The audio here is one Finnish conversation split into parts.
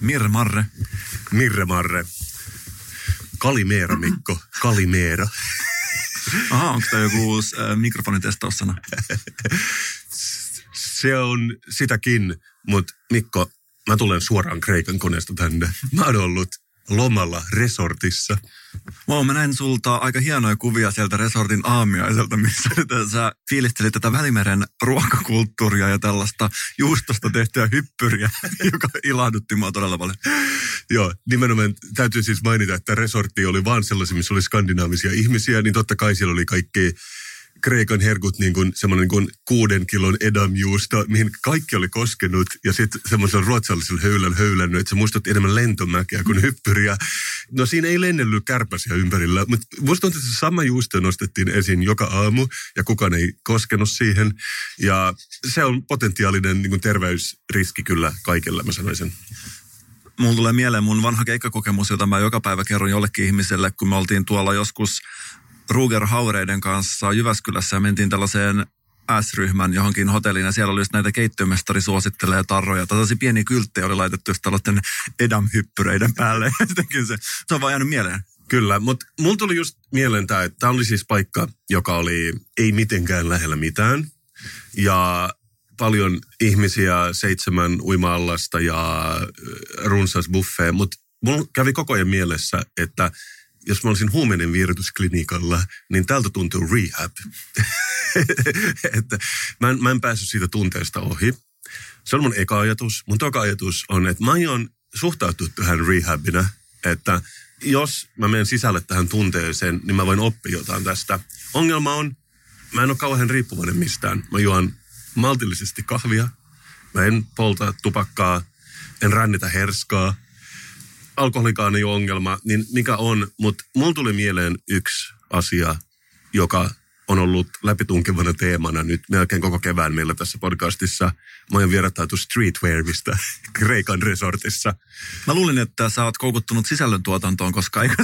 Mirmarre. Mirmarre. Kalimeera, Mikko. Kalimeera. Aha, onko tämä joku uusi mikrofonitestaussana? Se on sitäkin, mutta Mikko, mä tulen suoraan Kreikan koneesta tänne. Mä oon ollut lomalla resortissa. Wow, mä näin sulta aika hienoja kuvia sieltä resortin aamiaiselta, missä sä fiilistelit tätä Välimeren ruokakulttuuria ja tällaista juustosta tehtyä hyppyriä, joka ilahdutti mua todella paljon. Joo, nimenomaan täytyy siis mainita, että resortti oli vaan sellaisia, missä oli skandinaavisia ihmisiä, niin totta kai siellä oli kaikki Kreikan herkut, niin kuin semmoinen niin 6 kilon edamjuusto, mihin kaikki oli koskenut ja sitten semmoisella ruotsalaisella höylännyt, että sä muistut enemmän lentomäkeä kuin hyppyriä. No siinä ei lennellyt kärpäsiä ympärillä, mutta musta tuntuu, että se sama juusto nostettiin esiin joka aamu ja kukaan ei koskenut siihen. Ja se on potentiaalinen niin kuin terveysriski kyllä kaikella, mä sanoisin. Mulla tulee mieleen mun vanha keikkakokemus, jota mä joka päivä kerron jollekin ihmiselle, kun me oltiin tuolla joskus Ruger Haureiden kanssa Jyväskylässä ja mentiin tällaiseen S-ryhmän johonkin hotelliin ja siellä oli just näitä keittiömestari suosittelee tarroja. Tällaisia pieniä kylttejä oli laitettu just tällaisten edam-hyppyreiden päälle ja jotenkin se on vaan jäänyt mieleen. Kyllä, mutta mulla tuli just mieleen tämä, että tämä oli siis paikka, joka oli ei mitenkään lähellä mitään ja paljon ihmisiä, 7 uima-allasta ja runsas buffet, mutta mulla kävi koko ajan mielessä, että jos mä olisin huumeiden vierotusklinikalla, niin tältä tuntuu rehab. Että mä en päässyt siitä tunteesta ohi. Se on mun eka ajatus. Mun toka ajatus on, että mä aion suhtautua tähän rehabina, että jos mä menen sisälle tähän tunteeseen, niin mä voin oppia jotain tästä. Ongelma on, mä en ole kauhean riippuvainen mistään. Mä juon maltillisesti kahvia, mä en polta tupakkaa, en rännitä herskaa. Alkoholikaan ei ole ongelma, niin mikä on, mutta mulla tuli mieleen yksi asia, joka on ollut läpitunkevana teemana nyt melkein koko kevään meillä tässä podcastissa. Mä oon vierattautu streetwearista Kreikan resortissa. Mä luulin, että sä oot koukuttunut sisällöntuotantoon, koska eikö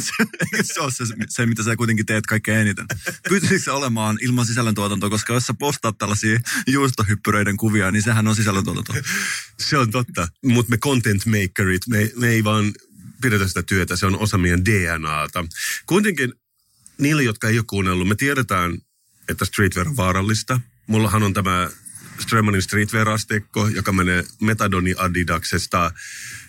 se ole se, mitä sä kuitenkin teet kaikkein eniten. Pyytäisikö sä olemaan ilman sisällöntuotantoa, koska jos sä postaat tällaisia juustohyppyreiden kuvia, niin sehän on sisällöntuotantoa. Se on totta, mutta me content makerit, me ei vaan pidetä sitä työtä, se on osa meidän DNAta. Kuitenkin niille, jotka ei ole kuunnellut, me tiedetään, että streetwear on vaarallista. Mullahan on tämä Strömmannin streetwear-asteikko, joka menee metadoni Adidaksesta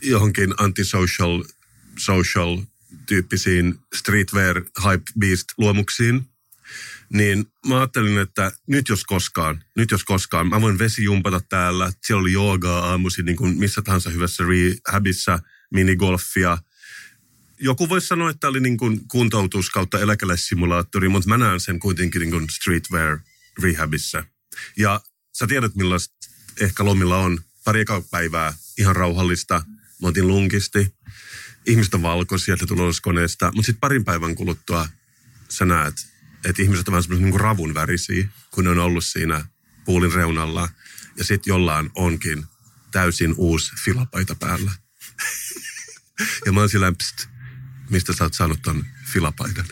johonkin antisocial-tyyppisiin streetwear-hypebeast-luomuksiin. Niin mä ajattelin, että nyt jos koskaan, mä voin vesijumpata täällä. Siellä oli joogaa aamuisin niin kuin missä tahansa hyvässä rehabissä, minigolfia. Joku voisi sanoa, että tämä oli niin kuin kuntoutus kautta eläkeläissimulaattori, mutta mä näen sen kuitenkin niin kuin streetwear rehabissa. Ja sä tiedät, millaista ehkä lomilla on. Pari ekaa päivää ihan rauhallista. Mä otin lunkisti. Ihmiset on valkoisia, että tulee koneesta. Mutta sitten parin päivän kuluttua sä näet, että ihmiset on vähän semmoisia niin kuin ravun värisiä, kun ne on ollut siinä puulin reunalla. Ja sitten jollain onkin täysin uusi filapaita päällä. Ja mä oon silleen, mistä sä oot saanut ton filapaidan?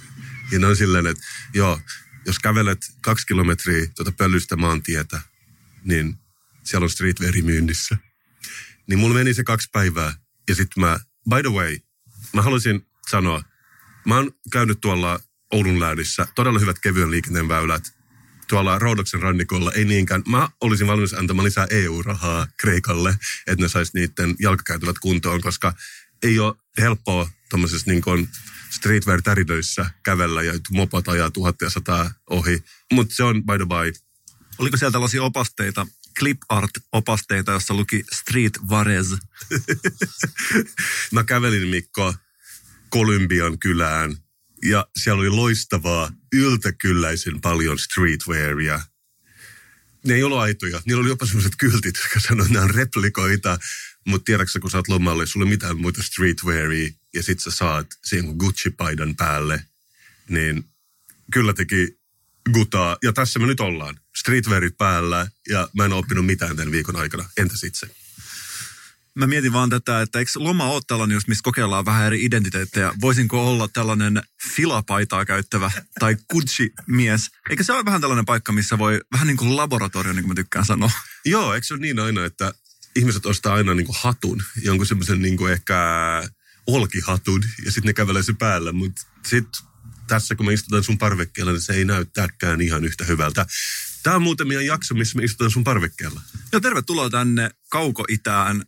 Ja ne on silleen, että joo, jos kävelet 2 kilometriä tuota pölystä maantietä, niin siellä on streetweari myynnissä. Niin mulla meni se 2 päivää. Ja sit by the way, mä haluaisin sanoa, mä oon käynyt tuolla Oulun läänissä, todella hyvät kevyen liikenteen väylät, tuolla Roudoksen rannikolla, ei niinkään. Mä olisin valmis antamaan lisää EU-rahaa Kreikalle, että ne sais niiden jalkakäytävät kuntoon, koska ei ole helppoa tuommoisessa niin streetwear-tärinöissä kävellä ja mopat ajaa 1100 ohi. Mutta se on by the by. Oliko siellä tällaisia opasteita, clip art-opasteita, jossa luki street varez? Mä kävelin, Mikko, Kolumbian kylään ja siellä oli loistavaa yltäkylläisen paljon streetwearia. Ne ei ollut aitoja. Niillä oli jopa sellaiset kyltit, jotka sanoi, että nämä on replikoita. Mutta tiedätkö kun sä oot lomalla, ei sulle mitään muuta streetwearia ja sit sä saat siihen Gucci-paidan päälle. Niin kyllä teki gutaa. Ja tässä me nyt ollaan. Streetwearit päällä ja mä en oppinut mitään tämän viikon aikana. Entäs itse? Mä mietin vaan tätä, että eikö loma ole tällainen, jos missä kokeillaan vähän eri identiteettejä? Voisinko olla tällainen filapaitaa käyttävä tai Gucci-mies? Eikä se ole vähän tällainen paikka, missä voi vähän niin kuin laboratorio, niin kuin mä tykkään sanoa? Joo, eikö se ole niin aina, että ihmiset ostaa aina niin kuin hatun, jonkun semmoisen niin kuin ehkä olkihatun ja sitten ne kävelee sen päällä, mutta sitten tässä kun me istutaan sun parvekkeella, niin se ei näyttääkään ihan yhtä hyvältä. Tämä on muuten meidän jakso, missä me istutaan sun parvekkeella. Ja tervetuloa tänne Kaukoitään,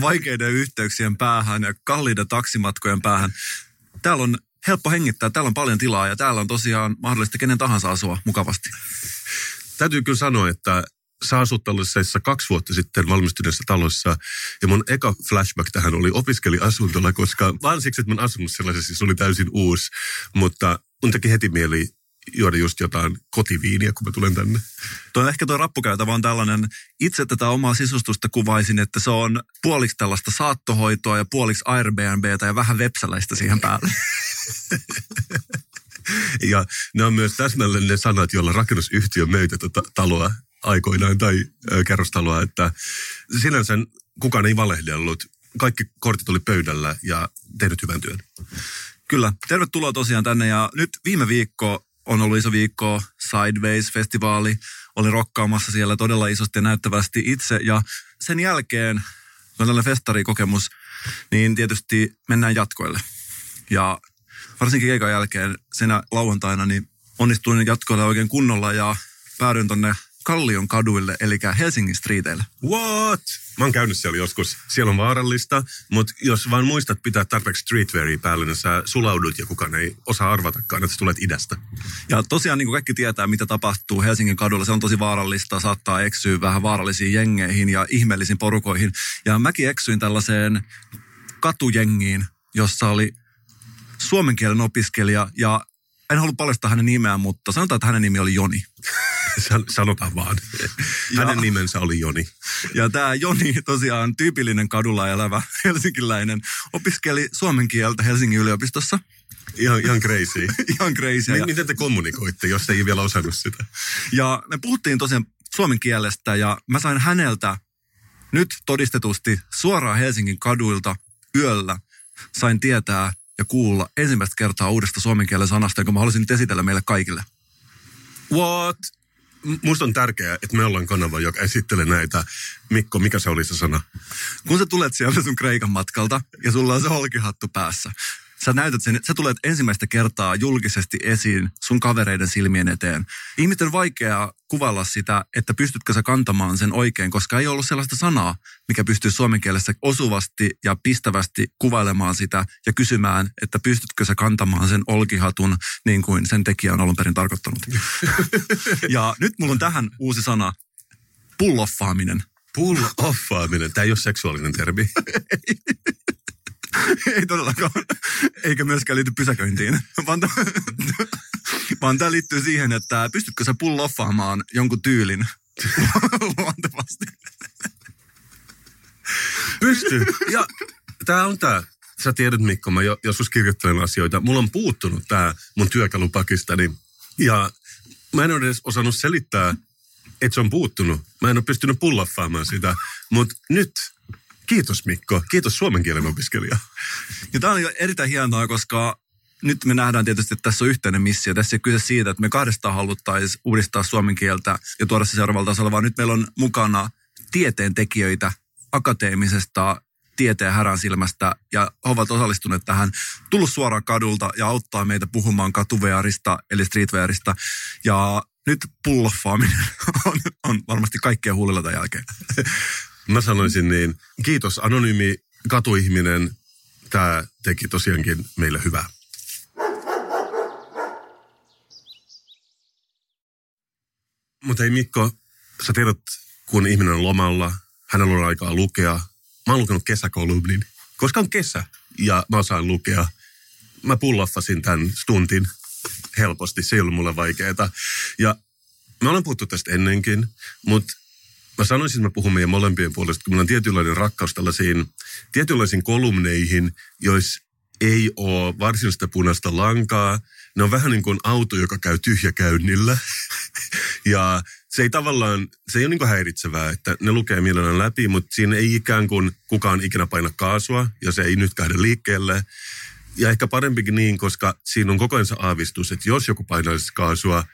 vaikeiden yhteyksien päähän ja kalliiden taksimatkojen päähän. Täällä on helppo hengittää, täällä on paljon tilaa ja täällä on tosiaan mahdollista kenen tahansa asua mukavasti. Täytyy kyllä sanoa, että sä asut tällaisessa 2 vuotta sitten valmistuneessa talossa ja mun eka flashback tähän oli opiskeliasuntola, koska vaan siksi, että mä oon asunut sellaisessa, se oli täysin uusi, mutta mun teki heti mieli juoda just jotain kotiviiniä, kun mä tulen tänne. Ehkä tuo rappukäytävä on tällainen, itse tätä omaa sisustusta kuvaisin, että se on puoliksi tällaista saattohoitoa ja puoliksi Airbnbtä ja vähän vepsäläistä siihen päälle. Ja ne on myös täsmälleen ne sanat, joilla rakennusyhtiö möi tätä taloa aikoinaan tai kerrostaloa, että sinänsä kukaan ei valehdellut. Kaikki kortit oli pöydällä ja tehnyt hyvän työn. Kyllä, tervetuloa tosiaan tänne ja nyt viime viikko on ollut iso viikko, Sideways-festivaali, oli rokkaamassa siellä todella isosti ja näyttävästi itse. Ja sen jälkeen, kun on tällainen festarikokemus, niin tietysti mennään jatkoille. Ja varsinkin keikan jälkeen, senä lauantaina, niin onnistuin jatkoille oikein kunnolla ja päädyin tonne Kallion kaduille, eli Helsingin striiteille. What? Mä oon käynyt siellä joskus. Siellä on vaarallista, mutta jos vaan muistat pitää tarpeeksi streetwearia päälle, niin sä sulaudut ja kukaan ei osaa arvatakaan, että sä tulet idästä. Ja tosiaan niin kuin kaikki tietää, mitä tapahtuu Helsingin kadulla. Se on tosi vaarallista, saattaa eksyä vähän vaarallisiin jengeihin ja ihmeellisiin porukoihin. Ja mäkin eksyin tällaiseen katujengiin, jossa oli suomen kielen opiskelija ja en halua paljastaa hänen nimeään, mutta sanotaan, että hänen nimi oli Joni. Sanotaan vaan. Hänen nimensä oli Joni. Ja tämä Joni, tosiaan tyypillinen kadulla elävä helsinkiläinen, opiskeli suomen kieltä Helsingin yliopistossa. Ihan crazy. Ihan crazy. Miten te kommunikoitte, jos ei vielä osannut sitä? Ja me puhuttiin tosiaan suomen kielestä ja mä sain häneltä nyt todistetusti suoraan Helsingin kaduilta yöllä. Sain tietää ja kuulla ensimmäistä kertaa uudesta suomen kielen sanasta, jonka mä halusin nyt esitellä meille kaikille. What? Musta on tärkeää, että me ollaan kanava, joka esittelee näitä. Mikko, mikä se oli se sana? Kun sä tulet sieltä sun Kreikan matkalta ja sulla on se holkihattu päässä. Sä näytät sen, sä tulet ensimmäistä kertaa julkisesti esiin sun kavereiden silmien eteen. Ihmisten on vaikeaa kuvalla sitä, että pystytkö sä kantamaan sen oikein, koska ei ollut sellaista sanaa, mikä pystyy suomen kielessä osuvasti ja pistävästi kuvailemaan sitä ja kysymään, että pystytkö sä kantamaan sen olkihatun niin kuin sen tekijä on alun perin tarkoittanut. Ja nyt mulla on tähän uusi sana, pulloffaaminen. Pulloffaaminen, tää ei ole seksuaalinen termi. Ei todellakaan, eikä myöskään liity pysäköintiin, vaan tämä liittyy siihen, että pystytkö sä pulloffaamaan jonkun tyylin luontevasti. Pystyy. Ja tämä on tämä. Sä tiedät Mikko, mä joskus kirjoittelen asioita. Mulla on puuttunut tämä mun työkalupakistani ja mä en ole edes osannut selittää, että se on puuttunut. Mä en ole pystynyt pulloffaamaan sitä, mutta nyt... Kiitos Mikko, kiitos suomen kielen opiskelija. Ja tämä on erittäin hienoa, koska nyt me nähdään tietysti, että tässä on yhteinen missio. Tässä ei kyse siitä, että me kahdestaan haluttaisiin uudistaa suomen kieltä ja tuoda se seuraavalla tasolla, vaan nyt meillä on mukana tieteentekijöitä akateemisesta tieteen härän silmästä ja he ovat osallistuneet tähän, tullut suoraan kadulta ja auttaa meitä puhumaan katuvearista eli streetwearista ja nyt pulloffaaminen on varmasti kaikkea huulilla tämän jälkeen. Mä sanoisin niin, kiitos anonyymi katuihminen. Tää teki tosiaankin meille hyvää. Mutta hei Mikko, sä tiedät, kun ihminen on lomalla, hänellä on aikaa lukea. Mä oon lukenut kesäkolumnin, koska on kesä ja mä osaan lukea. Mä pulloffasin tän stuntin helposti, se ei ollut mulle vaikeeta. Ja mä olen puhuttu tästä ennenkin, mutta... Mä sanoisin, että mä puhun meidän molempien puolesta, kun meillä on tietynlainen rakkaus tällaisiin tietynlaisiin kolumneihin, ei ole varsinaista punaista lankaa. Ne on vähän niin kuin auto, joka käy tyhjäkäynnillä. Ja se ei tavallaan, se ei ole niin kuin häiritsevää, että ne lukee mielellään läpi, mutta siinä ei ikään kuin kukaan ikinä paina kaasua ja se ei nyt käydä liikkeelle. Ja ehkä parempikin niin, koska siinä on koko ajan se aavistus, että jos joku painaisi kaasua,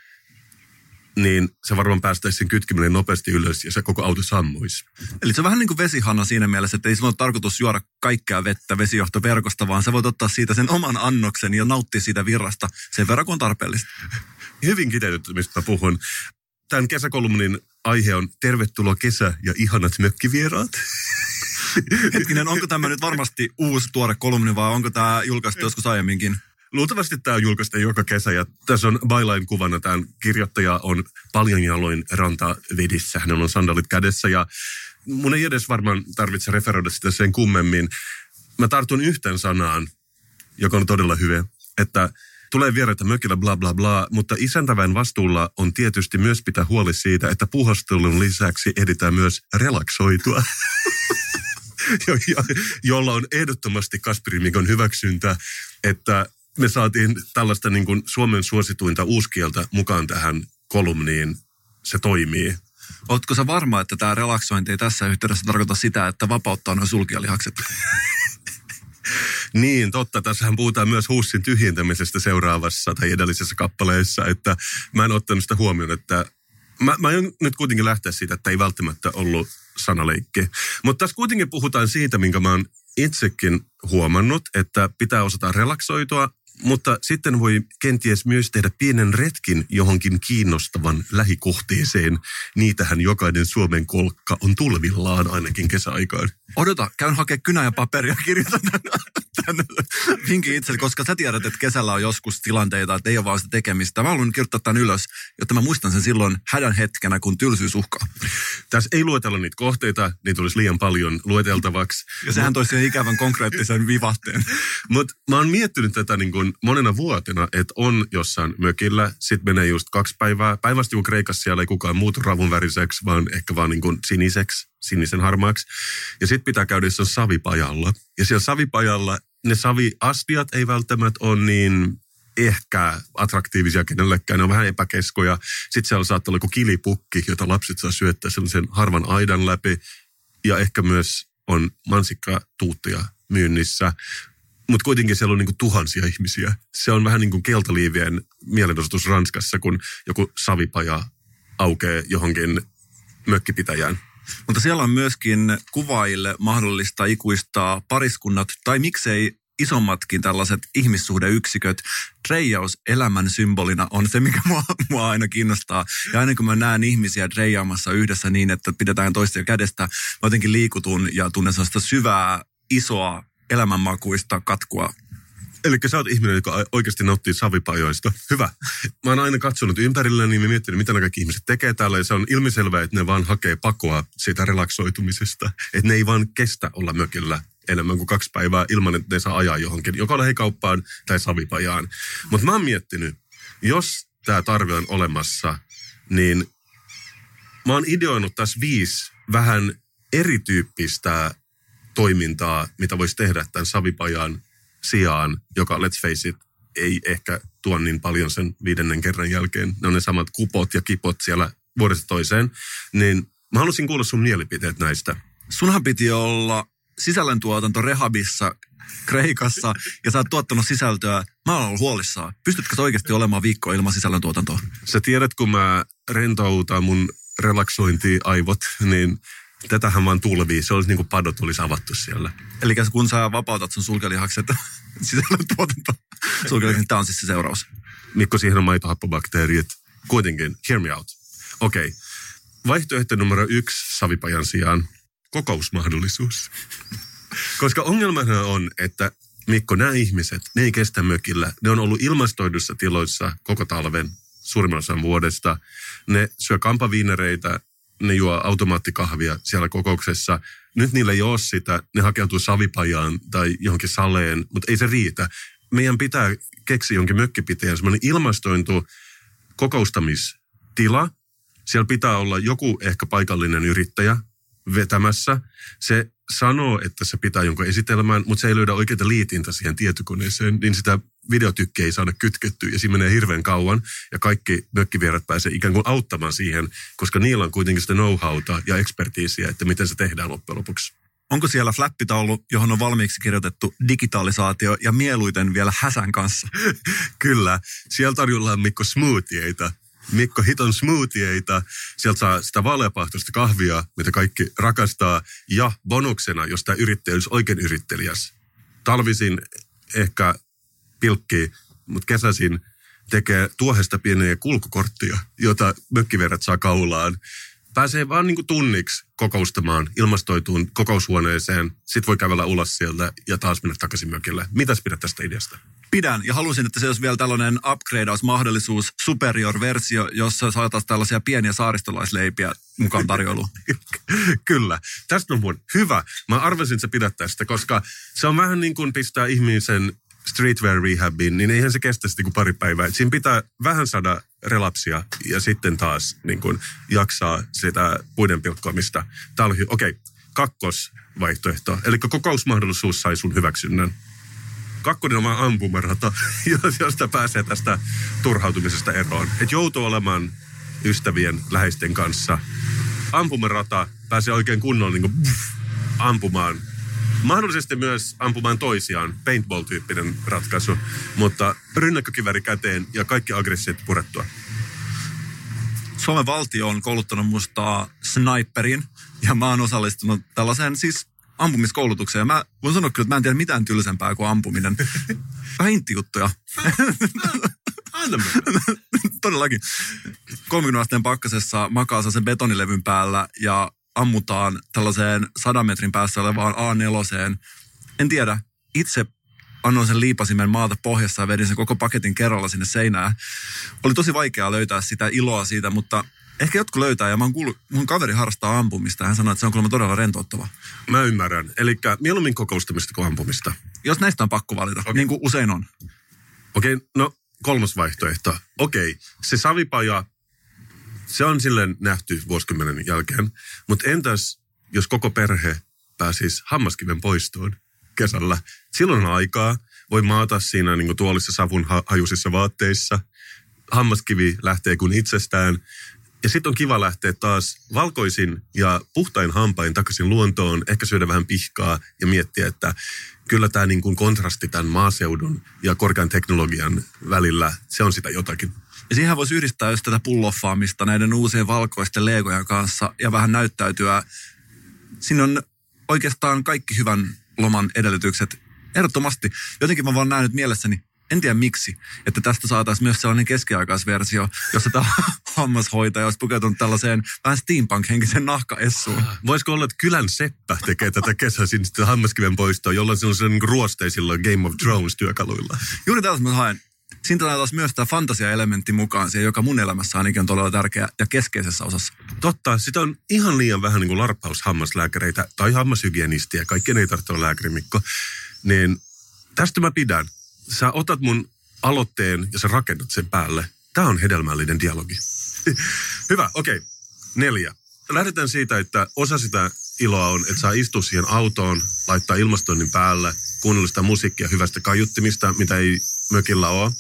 niin se varmaan päästäisi sen kytkiminen nopeasti ylös ja se koko auto sammuisi. Eli se on vähän niin kuin vesihana siinä mielessä, että ei sulla ole tarkoitus juoda kaikkea vettä vesijohtoverkosta, vaan sä voit ottaa siitä sen oman annoksen ja nauttia siitä virrasta sen verran, kun on tarpeellista. Hyvin kiteytetty, mistä puhun. Tämän kesäkolumnin aihe on tervetuloa kesä ja ihanat mökkivieraat. Hetkinen, onko tämä nyt varmasti uusi tuore kolumni vai onko tämä julkaistu joskus aiemminkin? Luultavasti tämä on julkaista joka kesä ja tässä on byline-kuvana. Tämän kirjoittaja on paljon jaloin rantavedessä. Hänellä on sandalit kädessä ja mun ei edes varmaan tarvitse referoida sitä sen kummemmin. Mä tartun yhteen sanaan, joka on todella hyvä, että tulee vieraita mökillä bla bla bla, mutta isäntäväen vastuulla on tietysti myös pitää huoli siitä, että puhastelun lisäksi editään myös relaksoitua. Jolla on ehdottomasti Kasperi Mikon hyväksyntä, että me saatiin tällaista niin kuin Suomen suosituinta uuskieltä mukaan tähän kolumniin. Se toimii. Ootko sä varma, että tämä relaksointi ei tässä yhteydessä tarkoita sitä, että vapauttaa nuo sulkijalihakset? Niin, totta. Tässähän puhutaan myös huussin tyhjentämisestä seuraavassa tai edellisessä kappaleessa, että mä en ottanut sitä huomioon, että mä aion nyt kuitenkin lähteä siitä, että ei välttämättä ollut sanaleikki. Mutta tässä kuitenkin puhutaan siitä, minkä mä oon itsekin huomannut, että pitää osata relaksoitua, mutta sitten voi kenties myös tehdä pienen retkin johonkin kiinnostavan lähikohteeseen. Niitähän jokainen Suomen kolkka on tulvillaan ainakin kesäaikaan. Odota, käyn hakemaan kynää ja paperia kirjoitan tämän vinkin itselle, koska sä tiedät, että kesällä on joskus tilanteita, että ei ole vaan sitä tekemistä. Mä haluan kirjoittaa tämän ylös, jotta mä muistan sen silloin hädän hetkenä, kun tylsyys uhkaa. Tässä ei luetella niitä kohteita, niitä olisi liian paljon lueteltavaksi. Ja sehän toisi ikävän konkreettisen vivahteen. Mutta mä oon miettinyt tätä niin kuin monena vuotena, että on jossain mökillä, sit menee just 2 päivää. Päivästi kun Kreikassa siellä ei kukaan muutu ravun väriseksi, vaan ehkä vaan niin kuin siniseksi, sinisen harmaaksi. Ja sit pitää käydä jossain savipajalla. Ja siellä savipajalla ne saviastiat ei välttämättä ole niin ehkä attraktiivisia kenellekään. Ne on vähän epäkeskoja. Sitten siellä saattaa olla joku kilipukki, jota lapset saa syöttää sellaisen harvan aidan läpi. Ja ehkä myös on mansikkatuuttia myynnissä. Mutta kuitenkin siellä on niinku tuhansia ihmisiä. Se on vähän niin kuin keltaliivien mielenosoitus Ranskassa, kun joku savipaja aukeaa johonkin mökkipitäjään. Mutta siellä on myöskin kuvaajille mahdollista ikuistaa pariskunnat tai miksei isommatkin tällaiset ihmissuhdeyksiköt. Treijaus elämän symbolina on se, mikä mua aina kiinnostaa. Ja aina kun mä näen ihmisiä treijaamassa yhdessä niin, että pidetään toisten kädestä, mä jotenkin liikutun ja tunnen sellaista syvää, isoa elämänmakuista katkua. Eli sä oot ihminen, joka oikeasti nauttii savipajoista. Hyvä. Mä oon aina katsonut ympärillä, niin mä miettinyt, mitä nämä kaikki ihmiset tekee täällä. Ja se on ilmiselvää, että ne vaan hakee pakoa siitä relaksoitumisesta. Että ne ei vaan kestä olla mökillä enemmän kuin 2 päivää ilman, että ne saa ajaa johonkin. Joko lähikauppaan tai savipajaan. Mutta mä oon miettinyt, jos tää tarve on olemassa, niin mä oon ideoinut tässä 5 vähän erityyppistä toimintaa, mitä voisi tehdä tämän savipajan sijaan, joka let's face it, ei ehkä tuo niin paljon sen 5. kerran jälkeen. Ne on ne samat kupot ja kipot siellä vuodesta toiseen. Niin mä halusin kuulla sun mielipiteet näistä. Sunhan piti olla sisällöntuotanto rehabissa Kreikassa ja sä oot tuottanut sisältöä. Mä oon ollut huolissaan. Pystytkö sä oikeasti olemaan viikko ilman sisällöntuotantoa? Sä tiedät, kun mä rentoutan mun relaksointiaivot, niin tätähän vaan tulvii. Se olisi niin kuin padot olisi avattu siellä. Eli kun sä vapautat sun sulkelihakset sisällöntuotanto. Sulkelihakset, tämä on siis se seuraus. Mikko, siihen on maitohappobakteerit. Kuitenkin, hear me out. Okei. Vaihtoehto numero 1 savipajan sijaan. Kokousmahdollisuus. Koska ongelmana on, että Mikko, nämä ihmiset, ne ei kestä mökillä. Ne on ollut ilmastoidussa tiloissa koko talven, suurimman osan vuodesta. Ne syö kampaviinereitä. Ne juo automaattikahvia siellä kokouksessa. Nyt niillä ei ole sitä, ne hakeutuu savipajaan tai johonkin saleen, mutta ei se riitä. Meidän pitää keksiä jonkin mökkipiteen semmoinen ilmastointu kokoustamistila. Siellä pitää olla joku ehkä paikallinen yrittäjä vetämässä. Se sanoo, että se pitää jonkun esitelmään, mutta se ei löydä oikeita liitintä siihen tietokoneeseen, niin sitä videotykkiä ei saada kytkettyä ja siinä menee hirveän kauan ja kaikki mökkivierat pääsee ikään kuin auttamaan siihen, koska niillä on kuitenkin sitä know-howta ja ekspertiisiä, että miten se tehdään loppujen lopuksi. Onko siellä fläppitaulu, johon on valmiiksi kirjoitettu digitalisaatio ja mieluiten vielä häsän kanssa? Kyllä. Siellä tarjollaan Mikko smoothieita. Mikko hiton smoothieita. Sieltä saa sitä vaaleapahtoista kahvia, mitä kaikki rakastaa. Ja bonuksena, jos tämä yrittäjä olisi oikein yrittelijäs. Talvisin ehkä pilkkii, mutta kesäisin tekee tuohesta pieniä kulkukorttia, jota mökkiverrat saa kaulaan. Pääsee vaan niin kuin tunniksi kokoustamaan, ilmastoituun kokoushuoneeseen. Sitten voi kävellä ulos sieltä ja taas mennä takaisin mökille. Mitäs pidät tästä ideasta? Pidän ja halusin, että se olisi vielä tällainen upgradeausmahdollisuus, superior-versio, jossa saataisiin tällaisia pieniä saaristolaisleipiä mukaan tarjoiluun. Kyllä. Tästä on mun hyvä. Mä arvasin, että sä pidät tästä, koska se on vähän niin kuin pistää ihmisen streetwear rehabiin, niin eihän se kestä sitten kuin pari päivää. Siinä pitää vähän saada relapsia ja sitten taas niin kuin jaksaa sitä puiden pilkkoamista. Tää oli okei, kakkosvaihtoehto. Eli kokousmahdollisuus sai sun hyväksynnän. Kakkonen on vaan ampumarata, josta pääsee tästä turhautumisesta eroon. Että joutuu olemaan ystävien, läheisten kanssa. Ampumarata pääsee oikein kunnolla niin kuin, ampumaan. Mahdollisesti myös ampumaan toisiaan, paintball-tyyppinen ratkaisu, mutta rynnäkkökiväri käteen ja kaikki aggressiot purettua. Suomen valtio on kouluttanut musta sniperin ja mä oon osallistunut tällaiseen siis ampumiskoulutukseen. Ja mä voin sanoa kyllä, että mä en tiedä mitään tylsempää kuin ampuminen. Painttijuttuja. Todellakin. 30 asteen pakkasessa makaa sen betonilevyn päällä ja ammutaan tällaiseen 100 metrin päässä olevaan A4. En tiedä, itse annoin sen liipasimen maata pohjassa ja vedin sen koko paketin kerralla sinne seinään. Oli tosi vaikeaa löytää sitä iloa siitä, mutta ehkä jotkut löytää. Ja mä oon kuullut, mun kaveri harrastaa ampumista. Hän sanoi, että se on kyllä todella rentouttava. Mä ymmärrän. Eli mieluummin kokoustamista kuin ampumista. Jos näistä on pakko valita, okay. Niin kuin usein on. Okei, no kolmas vaihtoehto. Okei, se savipaja. Se on silleen nähty vuosikymmenen jälkeen, mutta entäs jos koko perhe pääsisi hammaskiven poistoon kesällä? Silloin on aikaa, voi maata siinä niin kuin tuolissa savun hajuisissa vaatteissa, hammaskivi lähtee kuin itsestään ja sitten on kiva lähteä taas valkoisin ja puhtain hampain takaisin luontoon, ehkä syödä vähän pihkaa ja miettiä, että kyllä tämä niin kuin kontrasti tämän maaseudun ja korkean teknologian välillä, se on sitä jotakin. Ja siihen voisi yhdistää just tätä pulloffaamista näiden uusien valkoisten leegojen kanssa ja vähän näyttäytyä. Siinä on oikeastaan kaikki hyvän loman edellytykset. Ehdottomasti. Jotenkin mä vaan näen nyt mielessäni, en tiedä miksi, että tästä saataisiin myös sellainen keskiaikaisversio, jossa tämä hammashoitaja olisi pukeutunut tällaiseen vähän steampunk-henkisen nahkaessuun. Voisiko olla, että kylän seppä tekee tätä kesäisin sitten hammaskiven poistoa, jollain sellaisella ruosteisilla Game of Thrones-työkaluilla? Juuri tällaista mä haen. Siinä on taas myös tämä fantasiaelementti mukaan siihen, joka mun elämässä ainakin on todella tärkeä ja keskeisessä osassa. Totta, sitä on ihan liian vähän niin kuin larppaushammaslääkäreitä tai hammashygienistiä. Kaikkien ei tarvitse olla lääkäri, Mikko. Niin tästä mä pidän. Sä otat mun aloitteen ja sä rakennat sen päälle. Tää on hedelmällinen dialogi. Hyvä, okei. 4. Lähdetään siitä, että osa sitä iloa on, että saa istua siihen autoon, laittaa ilmastoinnin päälle, kuunnella sitä musiikkia, hyvästä kaiuttimista, mitä ei mökillä ole.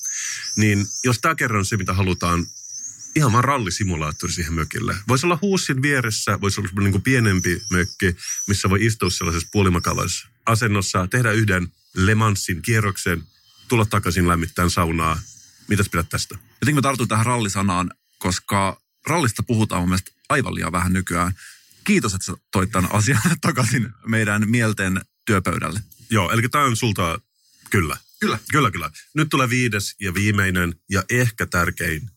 Niin jos tämä kerran se, mitä halutaan, ihan vaan rallisimulaattori siihen mökille. Voisi olla huussin vieressä, voisi olla niin kuin pienempi mökki, missä voi istua sellaisessa puolimakalaisessa asennossa, tehdä yhden Le Mansin kierroksen, tulla takaisin lämmittämään saunaa. Mitäs pidät tästä? Jotenkin mä tartun tähän rallisanaan, koska rallista puhutaan mun mielestä aivan liian vähän nykyään. Kiitos, että sä toit tämän asian takaisin meidän mielten työpöydälle. Joo, eli tämä on sulta kyllä. Kyllä. Nyt tulee 5. ja viimeinen ja ehkä tärkein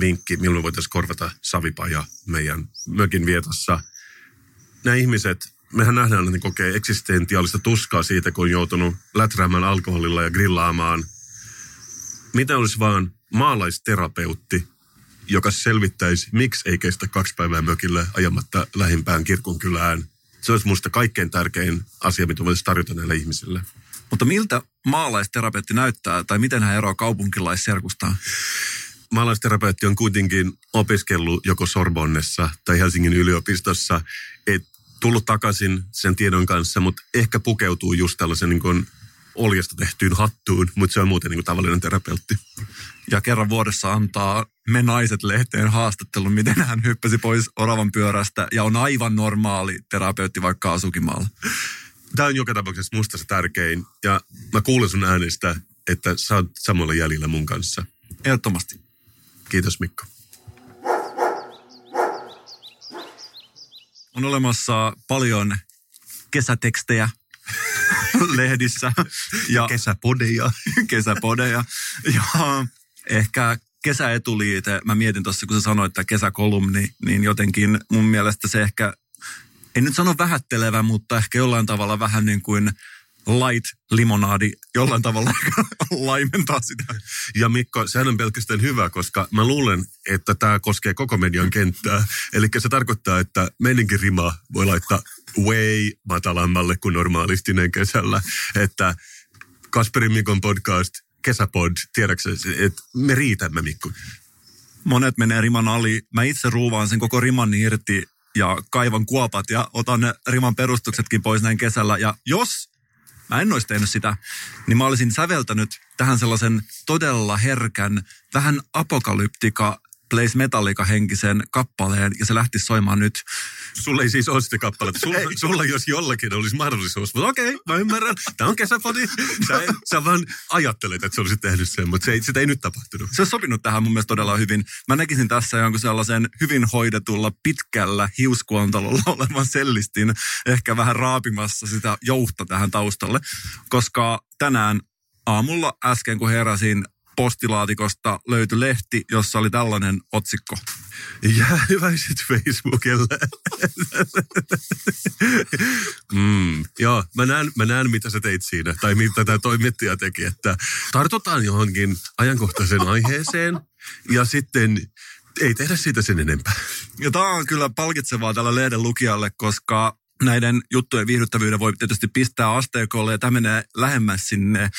vinkki, milloin voitaisiin korvata savipaja meidän mökin vietossa. Nämä ihmiset, mehän nähdään, että ne kokee eksistentiaalista tuskaa siitä, kun on joutunut läträämään alkoholilla ja grillaamaan. Mitä olisi vaan maalaisterapeutti, joka selvittäisi, miksi ei kestä 2 päivää mökille ajamatta lähimpään kirkonkylään. Se olisi musta kaikkein tärkein asia, mitä voitaisiin tarjota näille ihmisille. Mutta miltä maalaisterapeutti näyttää, tai miten hän eroaa kaupunkilaisserkustaan? Maalaisterapeutti on kuitenkin opiskellut joko Sorbonnessa tai Helsingin yliopistossa, että tullut takaisin sen tiedon kanssa, mutta ehkä pukeutuu just tällaisen niin kuin oljasta tehtyyn hattuun, mutta se on muuten niin kuin tavallinen terapeutti. Ja kerran vuodessa antaa Me Naiset-lehteen haastattelun, miten hän hyppäsi pois oravan pyörästä ja on aivan normaali terapeutti vaikka asuukin maalla. Tämä on joka tapauksessa musta se tärkein ja mä kuulen sun äänestä, että sä oot samalla jäljellä mun kanssa. Ehdottomasti. Kiitos Mikko. On olemassa paljon kesätekstejä lehdissä. Ja kesäpodeja. Ja ehkä kesäetuliite. Mä mietin tuossa, kun sä sanoit, että kesäkolumni, niin jotenkin mun mielestä se ehkä, en nyt sano vähättelevä, mutta ehkä jollain tavalla vähän niin kuin light limonaadi, jollain tavalla laimentaa sitä. Ja Mikko, sehän on pelkästään hyvä, koska mä luulen, että tämä koskee koko median kenttää. Eli se tarkoittaa, että meidänkin rima voi laittaa way matalammalle kuin normaalistinen kesällä. Että Kasperin Mikon podcast, kesäpod, tiedätkö että me riitämme Mikko. Monet menee riman ali. Mä itse ruuvaan sen koko riman irti ja kaivan kuopat ja otan ne riman perustuksetkin pois näin kesällä. Ja jos mä en olisi tehnyt sitä, niin mä olisin säveltänyt tähän sellaisen todella herkän, vähän Apokalyptica plays Metallica henkisen kappaleen, ja se lähtisi soimaan nyt. Sulla ei siis ole sitä kappaletta. Sulla jos jollakin olisi mahdollisuus, mutta okei, mä ymmärrän. Tämä on kesäpodi. Sä vaan ajattelet, että sä olisit tehnyt sen, mutta sitä ei nyt tapahtunut. Se on sopinut tähän mun mielestä todella hyvin. Mä näkisin tässä jonkun sellaisen hyvin hoidetulla, pitkällä hiuskuontalolla olevan sellistin, ehkä vähän raapimassa sitä jouhta tähän taustalle, koska tänään aamulla äsken, kun heräsin, postilaatikosta löytyi lehti, jossa oli tällainen otsikko. Jääväiset Facebookille. Joo, mä näen mitä sä teit siinä, tai mitä tämä toimittaja teki, että tartutaan johonkin ajankohtaiseen aiheeseen ja sitten ei tehdä siitä sen enempää. Ja tämä on kyllä palkitsevaa tällä lehden lukijalle, koska näiden juttujen viihdyttävyyden voi tietysti pistää asteikolle ja tämä menee lähemmäs sinne,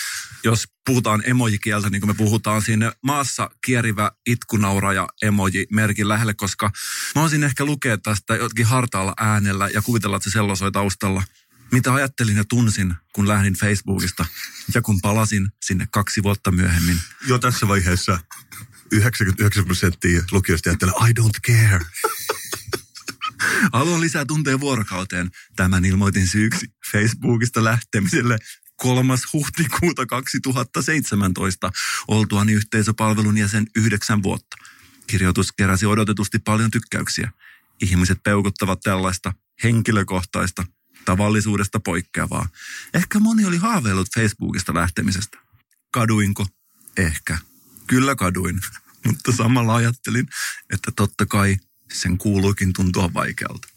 jos puhutaan emojikieltä, niin kuin me puhutaan sinne maassa kierivä itkunauraja emoji merkin lähelle, koska mä oisin ehkä lukea tästä jotkin hartaalla äänellä ja kuvitella, että se sello soi taustalla. Mitä ajattelin ja tunsin, kun lähdin Facebookista ja kun palasin sinne 2 vuotta myöhemmin. Jo tässä vaiheessa 99% lukijoista ajattelee, I don't care. Haluan lisää tunteja vuorokauteen. Tämän ilmoitin syyksi Facebookista lähtemiselle 3. huhtikuuta 2017 oltuani yhteisöpalvelun jäsen 9 vuotta. Kirjoitus keräsi odotetusti paljon tykkäyksiä. Ihmiset peukuttavat tällaista henkilökohtaista, tavallisuudesta poikkeavaa. Ehkä moni oli haaveillut Facebookista lähtemisestä. Kaduinko? Ehkä. Kyllä kaduin, mutta samalla ajattelin, että totta kai sen kuuluikin tuntua vaikealta.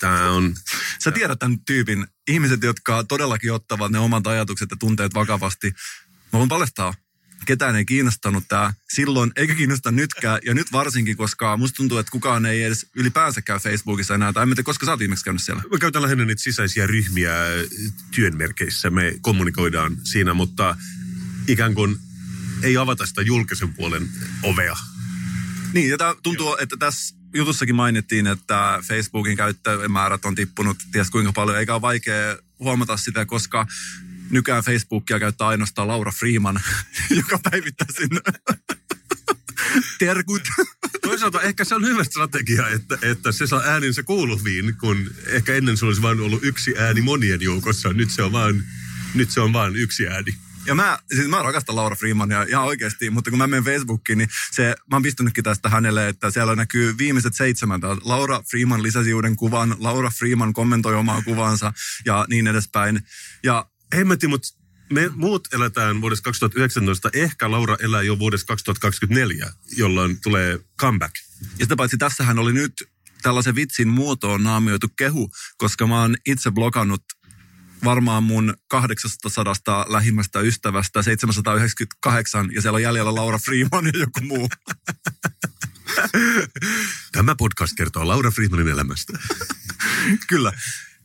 Tää on. Sä tiedät tämän tyypin. Ihmiset, jotka todellakin ottavat ne omat ajatukset ja tunteet vakavasti. Mä voin paljastaa, ketään ei kiinnostanut tää silloin, eikä kiinnosta nytkään. Ja nyt varsinkin, koska musta tuntuu, että kukaan ei edes ylipäänsä käy Facebookissa enää. Tai en tiedä, koska sä oot viimeksi käynyt siellä. Me käytän lähinnä niitä sisäisiä ryhmiä työnmerkeissä. Me kommunikoidaan siinä, mutta ikään kuin ei avata sitä julkisen puolen ovea. Niin, ja tämä tuntuu, että tässä jutussakin mainittiin, että Facebookin käyttäjämäärät on tippunut ties kuinka paljon, eikä ole vaikea huomata sitä, koska nykyään Facebookia käyttää ainoastaan Laura Friman, joka päivittää sinne terkut. Toisaalta ehkä se on hyvä strategia, että se saa äänensä kuuluviin, kun ehkä ennen se olisi vain ollut yksi ääni monien joukossa, nyt se on vain yksi ääni. Ja mä rakastan Laura Frimania ihan oikeasti, mutta kun mä menen Facebookiin, niin mä oon pistänytkin tästä hänelle, että siellä näkyy viimeiset 7. Laura Friman lisäsi uuden kuvan, Laura Friman kommentoi omaa kuvansa ja niin edespäin. Ja hemmetti, mutta me muut eletään vuodessa 2019, ehkä Laura elää jo vuodessa 2024, jolloin tulee comeback. Ja sitä paitsi tässähän oli nyt tällaisen vitsin muotoon naamioitu kehu, koska mä oon itse blokannut varmaan mun 800 lähimmästä ystävästä 798, ja siellä on jäljellä Laura Friman ja joku muu. Tämä podcast kertoo Laura Frimanin elämästä. Kyllä,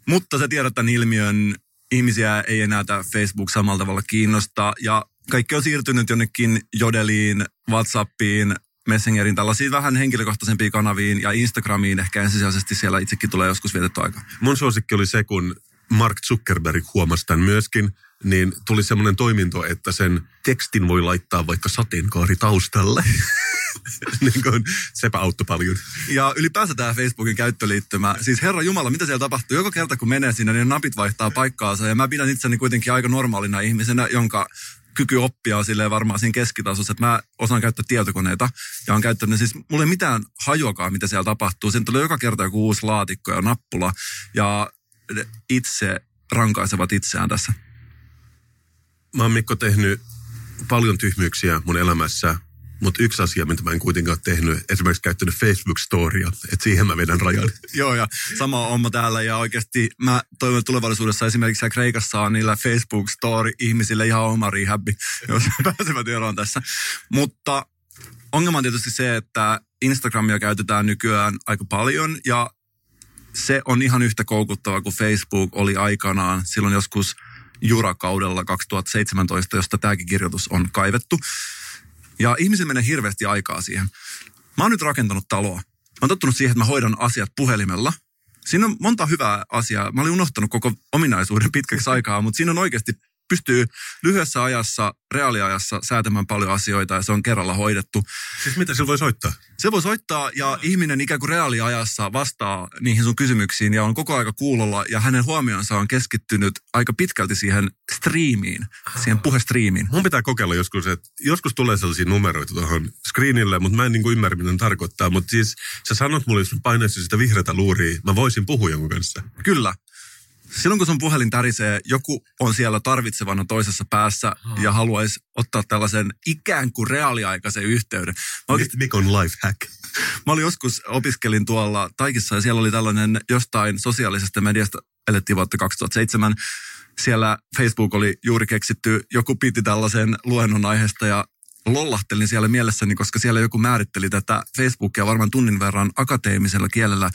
mutta sä tiedät tämän ilmiön. Ihmisiä ei enää tämä Facebook samalla tavalla kiinnostaa, ja kaikki on siirtynyt jonnekin Jodeliin, WhatsAppiin, Messengerin tällaisiin vähän henkilökohtaisempiin kanaviin ja Instagramiin ehkä ensisijaisesti siellä itsekin tulee joskus vietetty aika. Mun suosikki oli se, kun Mark Zuckerberg huomasi tämän myöskin, niin tuli semmoinen toiminto, että sen tekstin voi laittaa vaikka sateenkaari taustalle. Niin kuin sepä auttoi paljon. Ja ylipäänsä tämä Facebookin käyttöliittymä. Siis herra jumala, mitä siellä tapahtuu? Joka kerta kun menee sinne, niin napit vaihtaa paikkaansa. Ja mä pidän itseni kuitenkin aika normaalina ihmisenä, jonka kyky oppia on silleen varmaan siinä keskitasossa, että mä osaan käyttää tietokoneita ja on käyttänyt. Siis mulla ei mitään hajoakaan, mitä siellä tapahtuu. Siinä tulee joka kerta joku uusi laatikko ja nappula ja itse rankaisevat itseään tässä. Mä oon Mikko tehnyt paljon tyhmyyksiä mun elämässä, mutta yksi asia, mitä mä en kuitenkaan tehnyt, esimerkiksi käyttänyt Facebook-storia, että siihen mä vedän rajan. Joo, ja sama homma täällä, ja oikeasti mä toivon, että tulevaisuudessa esimerkiksi Kreikassa on niillä Facebook-story-ihmisille ihan oma rehabbi, jos pääsevät eroon tässä. Mutta ongelma on tietysti se, että Instagramia käytetään nykyään aika paljon, ja se on ihan yhtä koukuttava kuin Facebook oli aikanaan silloin joskus jurakaudella 2017, josta tämäkin kirjoitus on kaivettu. Ja ihmisillä menee hirveästi aikaa siihen. Mä oon nyt rakentanut taloa. Mä oon tottunut siihen, että mä hoidan asiat puhelimella. Siinä on monta hyvää asiaa. Mä olin unohtanut koko ominaisuuden pitkäksi aikaa, mutta siinä on oikeasti pystyy lyhyessä ajassa, reaaliajassa säätämään paljon asioita ja se on kerralla hoidettu. Siis mitä sillä voi soittaa? Se voi soittaa ja ihminen ikään kuin reaaliajassa vastaa niihin sun kysymyksiin ja on koko aika kuulolla ja hänen huomionsa on keskittynyt aika pitkälti siihen striimiin, siihen puhestriimiin. Mun pitää kokeilla joskus, että joskus tulee sellaisia numeroita tuohon screenille, mutta mä en niin kuin ymmärrä, mitä tarkoittaa. Mutta siis sä sanot mulle, jos mä painaisin sitä vihreätä luuria, mä voisin puhua jonkun kanssa. Kyllä. Silloin kun sun puhelin tärisee, joku on siellä tarvitsevana toisessa päässä ja haluaisi ottaa tällaisen ikään kuin reaaliaikaisen yhteyden. Mikon life hack. Mä olin joskus, opiskelin tuolla Taikissa ja siellä oli tällainen jostain sosiaalisesta mediasta, elettiin vuotta 2007. Siellä Facebook oli juuri keksitty, joku piti tällaisen luennon aiheesta ja lollahtelin siellä mielessäni, koska siellä joku määritteli tätä Facebookia varmaan tunnin verran akateemisella kielellä.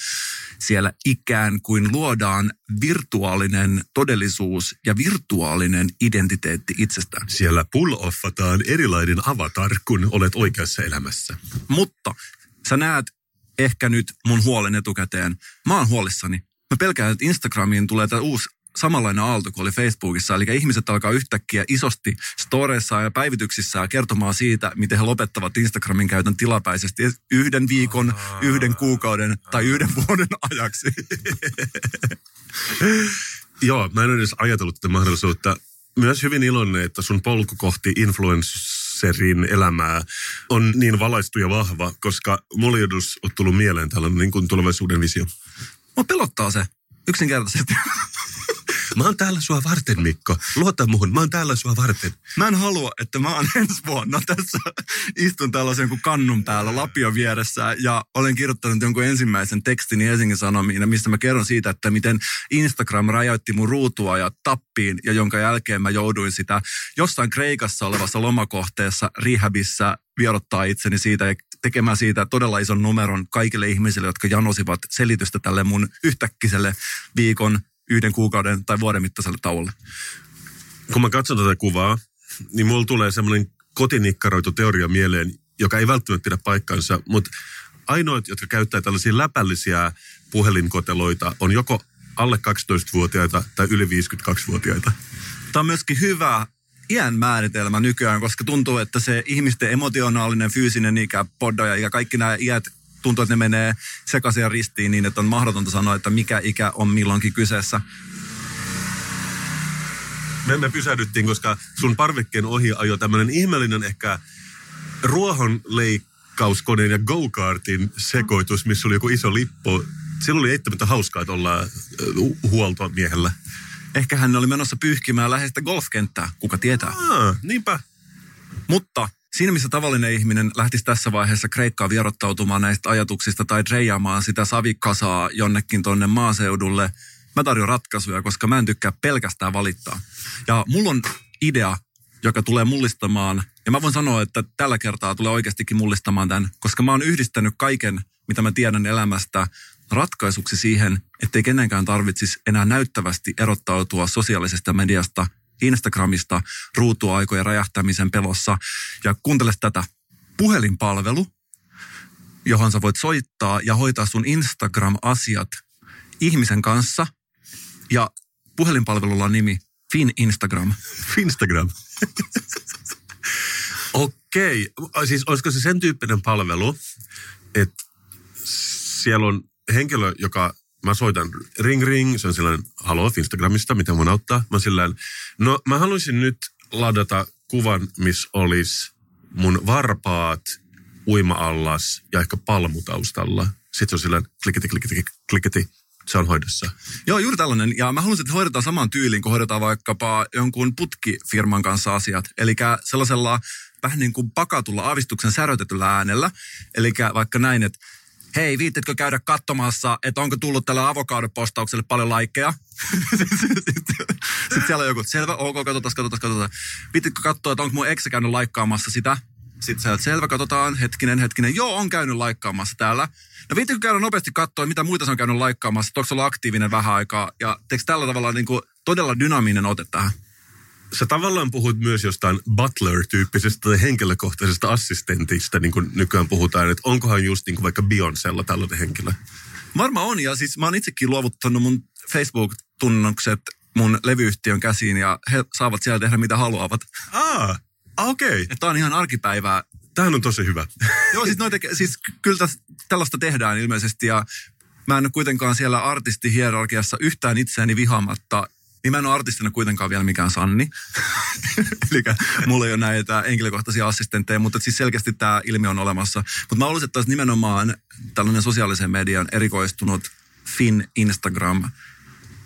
Siellä ikään kuin luodaan virtuaalinen todellisuus ja virtuaalinen identiteetti itsestään. Siellä pull-offataan erilainen avatar, kun olet oikeassa elämässä. Mutta sä näet ehkä nyt mun huolen etukäteen. Mä oon huolissani. Mä pelkään, että Instagramiin tulee tämä uusi samanlainen aalto kuin oli Facebookissa. Eli ihmiset alkaa yhtäkkiä isosti storeissaan ja päivityksissään kertomaan siitä, miten he lopettavat Instagramin käytön tilapäisesti yhden viikon, yhden kuukauden tai yhden vuoden ajaksi. Joo, mä en edes ajatellut tätä mahdollisuutta. Myös hyvin iloinen, että sun polku kohti influencerin elämää on niin valaistu ja vahva, koska mulla on tullut mieleen tällainen niin kuin tulevaisuuden visio. Mä pelottaa se yksinkertaisesti. Mä oon täällä sua varten, Mikko. Luota muhun, mä oon täällä sua varten. Mä en halua, että mä oon ensi vuonna tässä. Istun tällaisen kuin kannun päällä, lapio vieressä ja olen kirjoittanut jonkun ensimmäisen tekstini Helsingin Sanomiin, mistä mä kerron siitä, että miten Instagram rajoitti mun ruutua ja tappiin ja jonka jälkeen mä jouduin sitä jossain Kreikassa olevassa lomakohteessa, rehabissä, vierottaa itseni siitä ja tekemään siitä todella ison numeron kaikille ihmisille, jotka janosivat selitystä tälle mun yhtäkkiselle viikon yhden kuukauden tai vuoden mittaiselle tauolle. Kun mä katson tätä kuvaa, niin mulla tulee semmoinen kotinikkaroitu teoria mieleen, joka ei välttämättä pidä paikkansa, mutta ainoat, jotka käyttää tällaisia läpällisiä puhelinkoteloita, on joko alle 12-vuotiaita tai yli 52-vuotiaita. Tämä on myöskin hyvä iän määritelmä nykyään, koska tuntuu, että se ihmisten emotionaalinen, fyysinen ikä, poddaja ja kaikki nämä iät tuntuu, että ne menee sekaisin ja ristiin niin, että on mahdotonta sanoa, että mikä ikä on milloinkin kyseessä. Me pysähdyttiin, koska sun parvekkeen ohi ajoi tämmöinen ihmeellinen ehkä ruohonleikkauskoneen ja go-kartin sekoitus, missä oli joku iso lippo. Silloin oli eittämättä hauskaa tuolla huoltomiehellä. Ehkä hän oli menossa pyyhkimään läheistä golfkenttää, kuka tietää. Niinpä. Mutta siinä, missä tavallinen ihminen lähtisi tässä vaiheessa Kreikkaa vierottautumaan näistä ajatuksista tai dreijaamaan sitä savikasaa jonnekin tonne maaseudulle, mä tarjoan ratkaisuja, koska mä en tykkää pelkästään valittaa. Ja mulla on idea, joka tulee mullistamaan, ja mä voin sanoa, että tällä kertaa tulee oikeastikin mullistamaan tämän, koska mä oon yhdistänyt kaiken, mitä mä tiedän elämästä, ratkaisuksi siihen, ettei kenenkään tarvitsisi enää näyttävästi erottautua sosiaalisesta mediasta, Instagramista, ruutuaikojen räjähtämisen pelossa. Ja kuuntele tätä. Puhelinpalvelu, johon sä voit soittaa ja hoitaa sun Instagram-asiat ihmisen kanssa. Ja puhelinpalvelulla on nimi Finstagram. Finstagram. Okei. Okay. Siis olisiko se sen tyyppinen palvelu, että siellä on henkilö, joka... Mä soitan ring ring, se on sellainen haloo Instagramista, mitä mun auttaa. Mä sillään, no mä haluaisin nyt ladata kuvan, missä olisi mun varpaat, uima-allas ja ehkä palmu taustalla. Sitten se on sillään klikkiti, se on hoidossa. Joo, juuri tällainen. Ja mä haluaisin, että hoidetaan samaan tyyliin, kun hoidetaan vaikkapa jonkun putkifirman kanssa asiat. Eli sellaisella vähän niin kuin pakatulla aavistuksen särötetyllä äänellä. Eli vaikka näin, että hei, viittitkö käydä katsomassa, että onko tullut tällä avokadopostaukselle paljon laikkeja? Sitten siellä on joku, selvä, ok, katsotaan. Viittitkö katsoa, että onko mun eksä käynyt laikkaamassa sitä? Sitten siellä, selvä, katsotaan, hetkinen, joo, on käynyt laikkaamassa täällä. No viittitkö käydä nopeasti katsoa, mitä muita se on käynyt laikkaamassa, että onko se ollut aktiivinen vähän aikaa? Ja teekö tällä tavalla niin kuin todella dynaaminen ote tähän? Sä tavallaan puhut myös jostain butler-tyyppisestä tai henkilökohtaisesta assistentista, niin kuin nykyään puhutaan, että onkohan just niin kuin vaikka Beyoncélla tällainen henkilö? Varmaan on, ja siis mä oon itsekin luovuttanut mun Facebook-tunnukset mun levyyhtiön käsiin, ja he saavat siellä tehdä mitä haluavat. Okei. Okay. Tää on ihan arkipäivää. Tämähän on tosi hyvä. Joo, siis kyllä tällaista tehdään ilmeisesti, ja mä en ole kuitenkaan siellä artistihierarkiassa yhtään itseäni vihaamatta. Niin mä en ole artistina kuitenkaan vielä mikään Sanni. Eli mulla ei ole näitä henkilökohtaisia assistentteja, mutta siis selkeästi tämä ilmiö on olemassa. Mutta mä olisin, että olisi nimenomaan tällainen sosiaalisen median erikoistunut Instagram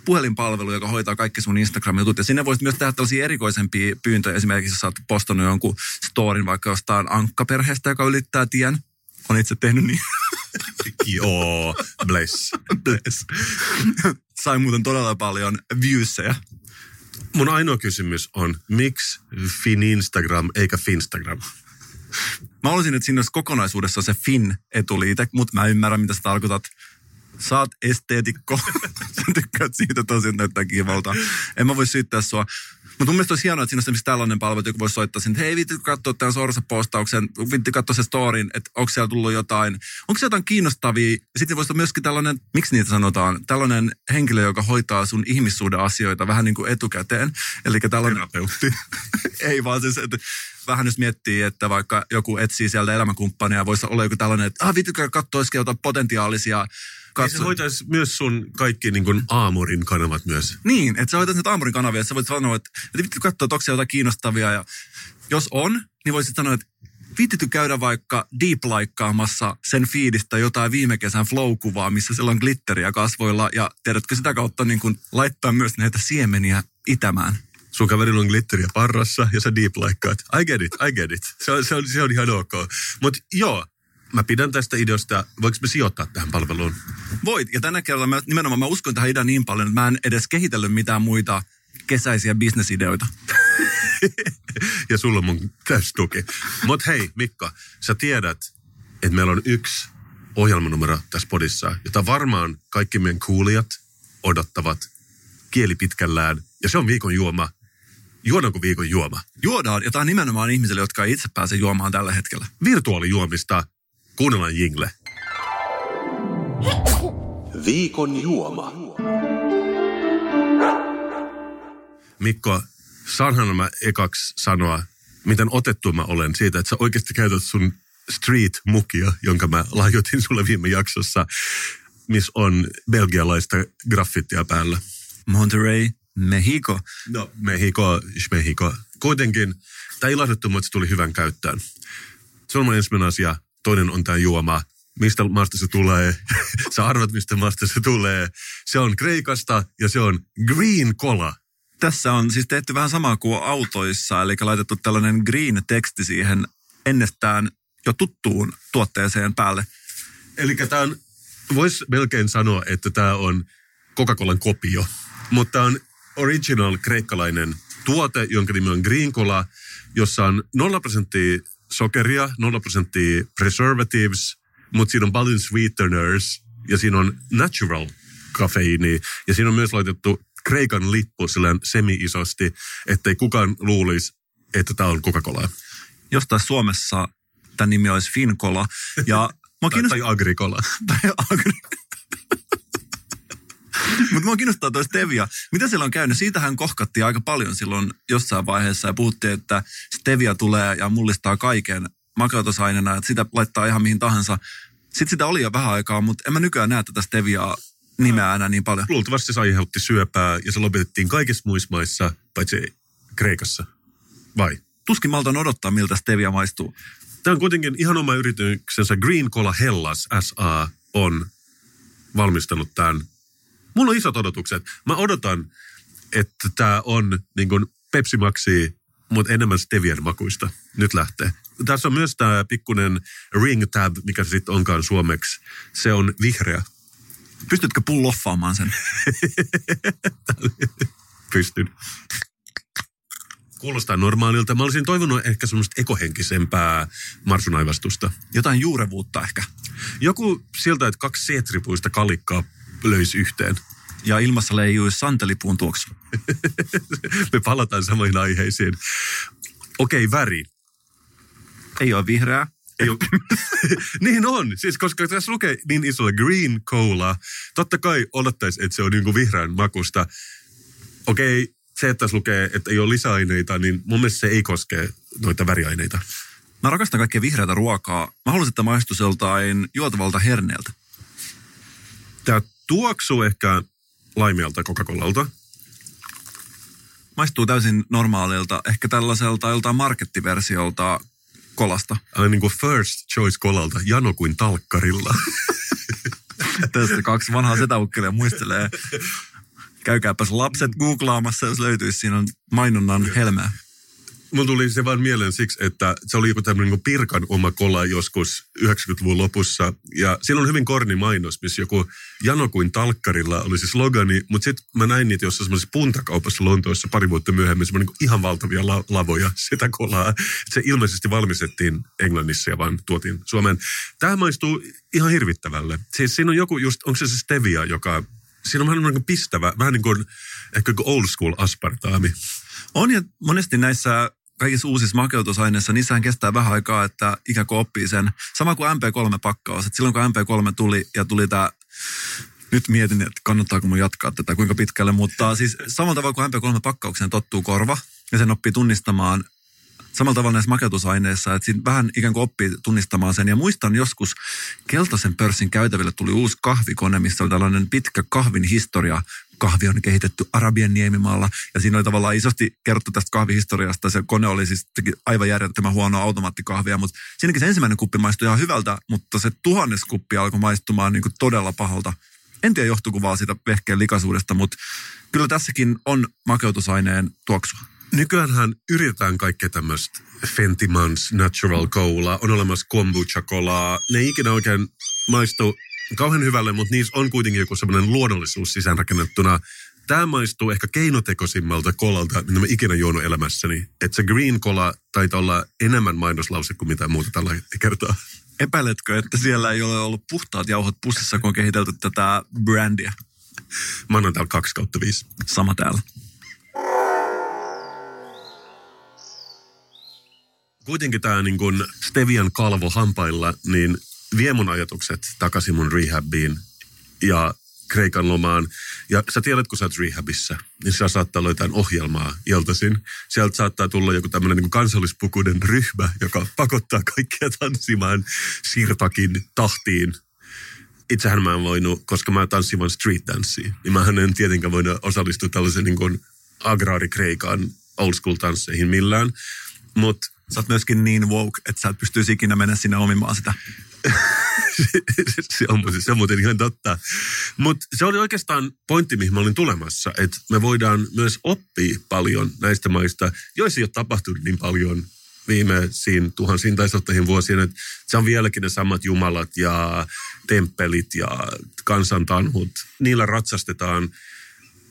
puhelinpalvelu, joka hoitaa kaikki sun Instagram-jutut. Ja sinne voisit myös tehdä tällaisia erikoisempia pyyntöjä. Esimerkiksi sä oot postannut jonkun storin vaikka jostain ankkaperheestä, joka ylittää tien. On itse tehnyt niin. Joo, bless. Sain muuten todella paljon viewsejä. Mun ainoa kysymys on, miksi Finstagram eikä Finstagram? Mä olisin, että siinä olisi kokonaisuudessa se fin-etuliite, mutta mä ymmärrän, mitä sä tarkoitat. Sä oot esteetikko. Sä tykkäät siitä tosiaan näyttää kivalta. En mä voi syyttää sua. Mutta mun mielestä olisi hienoa, että siinä on esimerkiksi tällainen palvelu, että joku voisi soittaa sen, että hei, viittikö katsoa tämän sorsa-postauksen, viittikö katsoa se storin, että onko siellä tullut jotain, kiinnostavia. Ja sitten voisi olla myöskin tällainen, miksi niitä sanotaan, tällainen henkilö, joka hoitaa sun ihmissuuden asioita vähän niin kuin etukäteen. Eli tällainen... Terapeutti. Ei vaan siis, että vähän jos miettii, että vaikka joku etsii sieltä elämänkumppania, voisi olla joku tällainen, että viittikö katsoa, olisiko jotain potentiaalisia... Katso. Ja se hoitaisi myös sun kaikki niin kuin aamurin kanavat myös. Niin, että sä hoitaisi nyt aamurin kanavia, että sä voit sanoa, että viittitty katsoa, että onko siellä jotain kiinnostavia. Ja jos on, niin voisit sanoa, että viittitty käydä vaikka deep-laikkaamassa sen feedistä jotain viime kesän flow-kuvaa, missä siellä on glitteriä kasvoilla. Ja tiedätkö sitä kautta niin kuin laittaa myös näitä siemeniä itämään. Sun kaverilla on glitteriä parrassa ja sä deep-laikkaat. I get it. Se on ihan ok. Mutta joo. Mä pidän tästä ideasta. Voinko me sijoittaa tähän palveluun? Voit. Ja tänä kertaa mä uskon tähän ideaan niin paljon, että mä en edes kehitellyt mitään muita kesäisiä bisnesideoita. Ja sulla on mun täystuki. Mut hei Mikko, sä tiedät, että meillä on yksi ohjelmanumero tässä podissa, jota varmaan kaikki meidän kuulijat odottavat kieli pitkällään. Ja se on viikon juoma. Juodaanko viikon juoma? Juodaan. Ja tää on nimenomaan ihmisille, jotka ei itse pääse juomaan tällä hetkellä. Virtuaalijuomista. Kuunnellaan jingle. Viikon juoma. Mikko, saanhan mä ekaksi sanoa, miten otettu mä olen siitä, että sä oikeasti käytät sun street-mukia, jonka mä lahjoitin sulle viime jaksossa, missä on belgialaista graffittia päällä. Monterrey, Mexico. No, Mexico. Kuitenkin, tää ilahduttomuus tuli hyvän käyttöön. Se on mun ensimmäinen asia. Toinen on tämä juoma. Mistä maasta se tulee? Sä arvat, mistä maasta se tulee. Se on Kreikasta ja se on Green Cola. Tässä on siis tehty vähän samaa kuin autoissa, eli laitettu tällainen green-teksti siihen ennestään jo tuttuun tuotteeseen päälle. Eli tämä voisi melkein sanoa, että tämä on Coca-Colan kopio, mutta tämä on original kreikkalainen tuote, jonka nimi on Green Cola, jossa on 0% sokeria, 0% preservatives, mutta siinä on paljon sweeteners ja siinä on natural kafeiini. Ja siinä on myös laitettu Kreikan lippu silleen semi-isosti, ettei kukaan luulisi, että tämä on Coca-Cola. Jostain Suomessa tämä nimi olisi Fincola. Ja Tai Agrikola. Mutta mua kiinnostaa toi Stevia. Mitä siellä on käynyt? Siitähän kohkattiin aika paljon silloin jossain vaiheessa ja puhuttiin, että Stevia tulee ja mullistaa kaiken makeutusaineena, että sitä laittaa ihan mihin tahansa. Sitten sitä oli jo vähän aikaa, mutta en mä nykyään näe tätä Steviaa nimeä enää niin paljon. Luultavasti se aiheutti syöpää ja se lopetettiin kaikissa muissa maissa, paitsi Kreikassa. Vai? Tuskin maltaan odottaa, miltä Stevia maistuu. Tämä on kuitenkin ihan oma yrityksensä. Green Cola Hellas SA on valmistanut tämän. Mulla on isot odotukset. Mä odotan, että tämä on niin kuin Pepsi Maxia, mutta enemmän Stevian makuista. Nyt lähtee. Tässä on myös tämä pikkuinen ring tab, mikä se sitten onkaan suomeksi. Se on vihreä. Pystytkö pulloffaamaan sen? Pystyn. Kuulostaa normaalilta. Mä olisin toivonut ehkä semmoista ekohenkisempää marsunaivastusta. Jotain juurevuutta ehkä. Joku siltä, että kaksi seetripuista kalikkaa löisi yhteen. Ja ilmassa leijui santelipuun tuoksu. Me palataan samoihin aiheisiin. Okei, väri. Ei ole vihreää. Ei ole. Niin on. Siis koska tässä lukee niin isolla Green Cola, totta kai olettaisiin, että se on niin kuin vihreän makusta. Okei, se, että tässä lukee, että ei ole lisäaineita, niin mun mielestä se ei koske noita väriaineita. Mä rakastan kaikkea vihreätä ruokaa. Mä haluaisin, että maistuisi joltain juotavalta herneeltä. Tää tuoksuu ehkä laimealta Coca-Colalta. Maistuu täysin normaalilta, ehkä tällaiselta joltain markettiversiolta kolasta. Ai niin kuin first choice kolalta, jano kuin talkkarilla. Tässä kaksi vanhaa setäukkelia muistelee. Käykääpäs lapset googlaamassa, jos löytyisi. Siinä on mainonnan helmää. Mun tuli se vaan mieleen siksi, että se oli joku tämmöinen niin Pirkan oma kola joskus 90-luvun lopussa. Ja siinä on hyvin korni mainos, missä joku jano kuin talkkarilla oli se slogani. Mutta sitten mä näin niitä jossain semmoisessa puntakaupassa Lontoossa pari vuotta myöhemmin. Semmoinen niin ihan valtavia lavoja sitä kolaa. Se ilmeisesti valmistettiin Englannissa ja vaan tuotiin Suomeen. Tämä maistuu ihan hirvittävälle. Siis siinä on joku just, onko se Stevia, joka... Siinä on vähän niin kuin pistävä, vähän niin kuin ehkä old school aspartaami. On ja monesti näissä kaikissa uusissa makeutusaineissa, niissähän kestää vähän aikaa, että ikään kuin oppii sen. Sama kuin MP3-pakkaus, että silloin kun MP3 tuli ja tuli tämä, nyt mietin, että kannattaako mun jatkaa tätä, kuinka pitkälle, mutta siis samalla tavalla kuin MP3-pakkaukseen tottuu korva ja sen oppii tunnistamaan samalla tavalla näissä makeutusaineissa, että siinä vähän ikään kuin oppii tunnistamaan sen. Ja muistan joskus Keltaisen pörssin käytäville tuli uusi kahvikone, missä oli tällainen pitkä kahvin historia. Kahvi on kehitetty Arabian niemimaalla ja siinä oli tavallaan isosti kerrottu tästä kahvihistoriasta. Se kone oli siis aivan järjettömän huonoa automaattikahvia, mutta siinäkin se ensimmäinen kuppi maistui ihan hyvältä, mutta se 1000. kuppi alkoi maistumaan niin kuin todella pahalta. En tiedä johtuuko vaan siitä vehkeen likaisuudesta, mutta kyllä tässäkin on makeutusaineen tuoksua. Nykyäänhän yritetään kaikkea tämmöistä Fenty Mans Natural Cola, on olemassa kombucha-kolaa. Ne ei ikinä oikein maistu kauhean hyvälle, mutta niissä on kuitenkin joku semmoinen luonnollisuus sisäänrakennettuna. Tämä maistuu ehkä keinotekoisimmalta kolalta, mitä mä ikinä juonut elämässäni. Että se Green Cola taitaa olla enemmän mainoslause kuin mitä muuta tällä kertaa. Epäiletkö, että siellä ei ole ollut puhtaat jauhot pussissa, kun on kehitelty tätä brändiä? Mä annan täällä 2/5. Sama täällä. Kuitenkin tämä niin kun Stevian kalvo hampailla, niin vie mun ajatukset takaisin mun rehabiin ja Kreikan lomaan. Ja sä tiedät, kun sä oot rehabissa, niin sä saattaa löytää ohjelmaa iltaisin. Sieltä saattaa tulla joku tämmöinen niin kansallispukuinen ryhmä, joka pakottaa kaikkia tanssimaan Sirtakin tahtiin. Itsehän mä en voinut, koska mä tanssin vaan street dancea, niin mähän en tietenkään voinut osallistua tällaisen niin kun agraari-Kreikan old school tansseihin millään, mutta sä oot myöskin niin woke, että sä et pystyisi ikinä mennä sinne omimaan sitä. Se on muuten ihan totta. Mutta se oli oikeastaan pointti, mihin mä olin tulemassa, että me voidaan myös oppia paljon näistä maista, joissa ei ole tapahtunut niin paljon viimeisiin tuhansiin tai satoihin vuosiin, että se on vieläkin ne samat jumalat ja temppelit ja kansantanhut. Niillä ratsastetaan,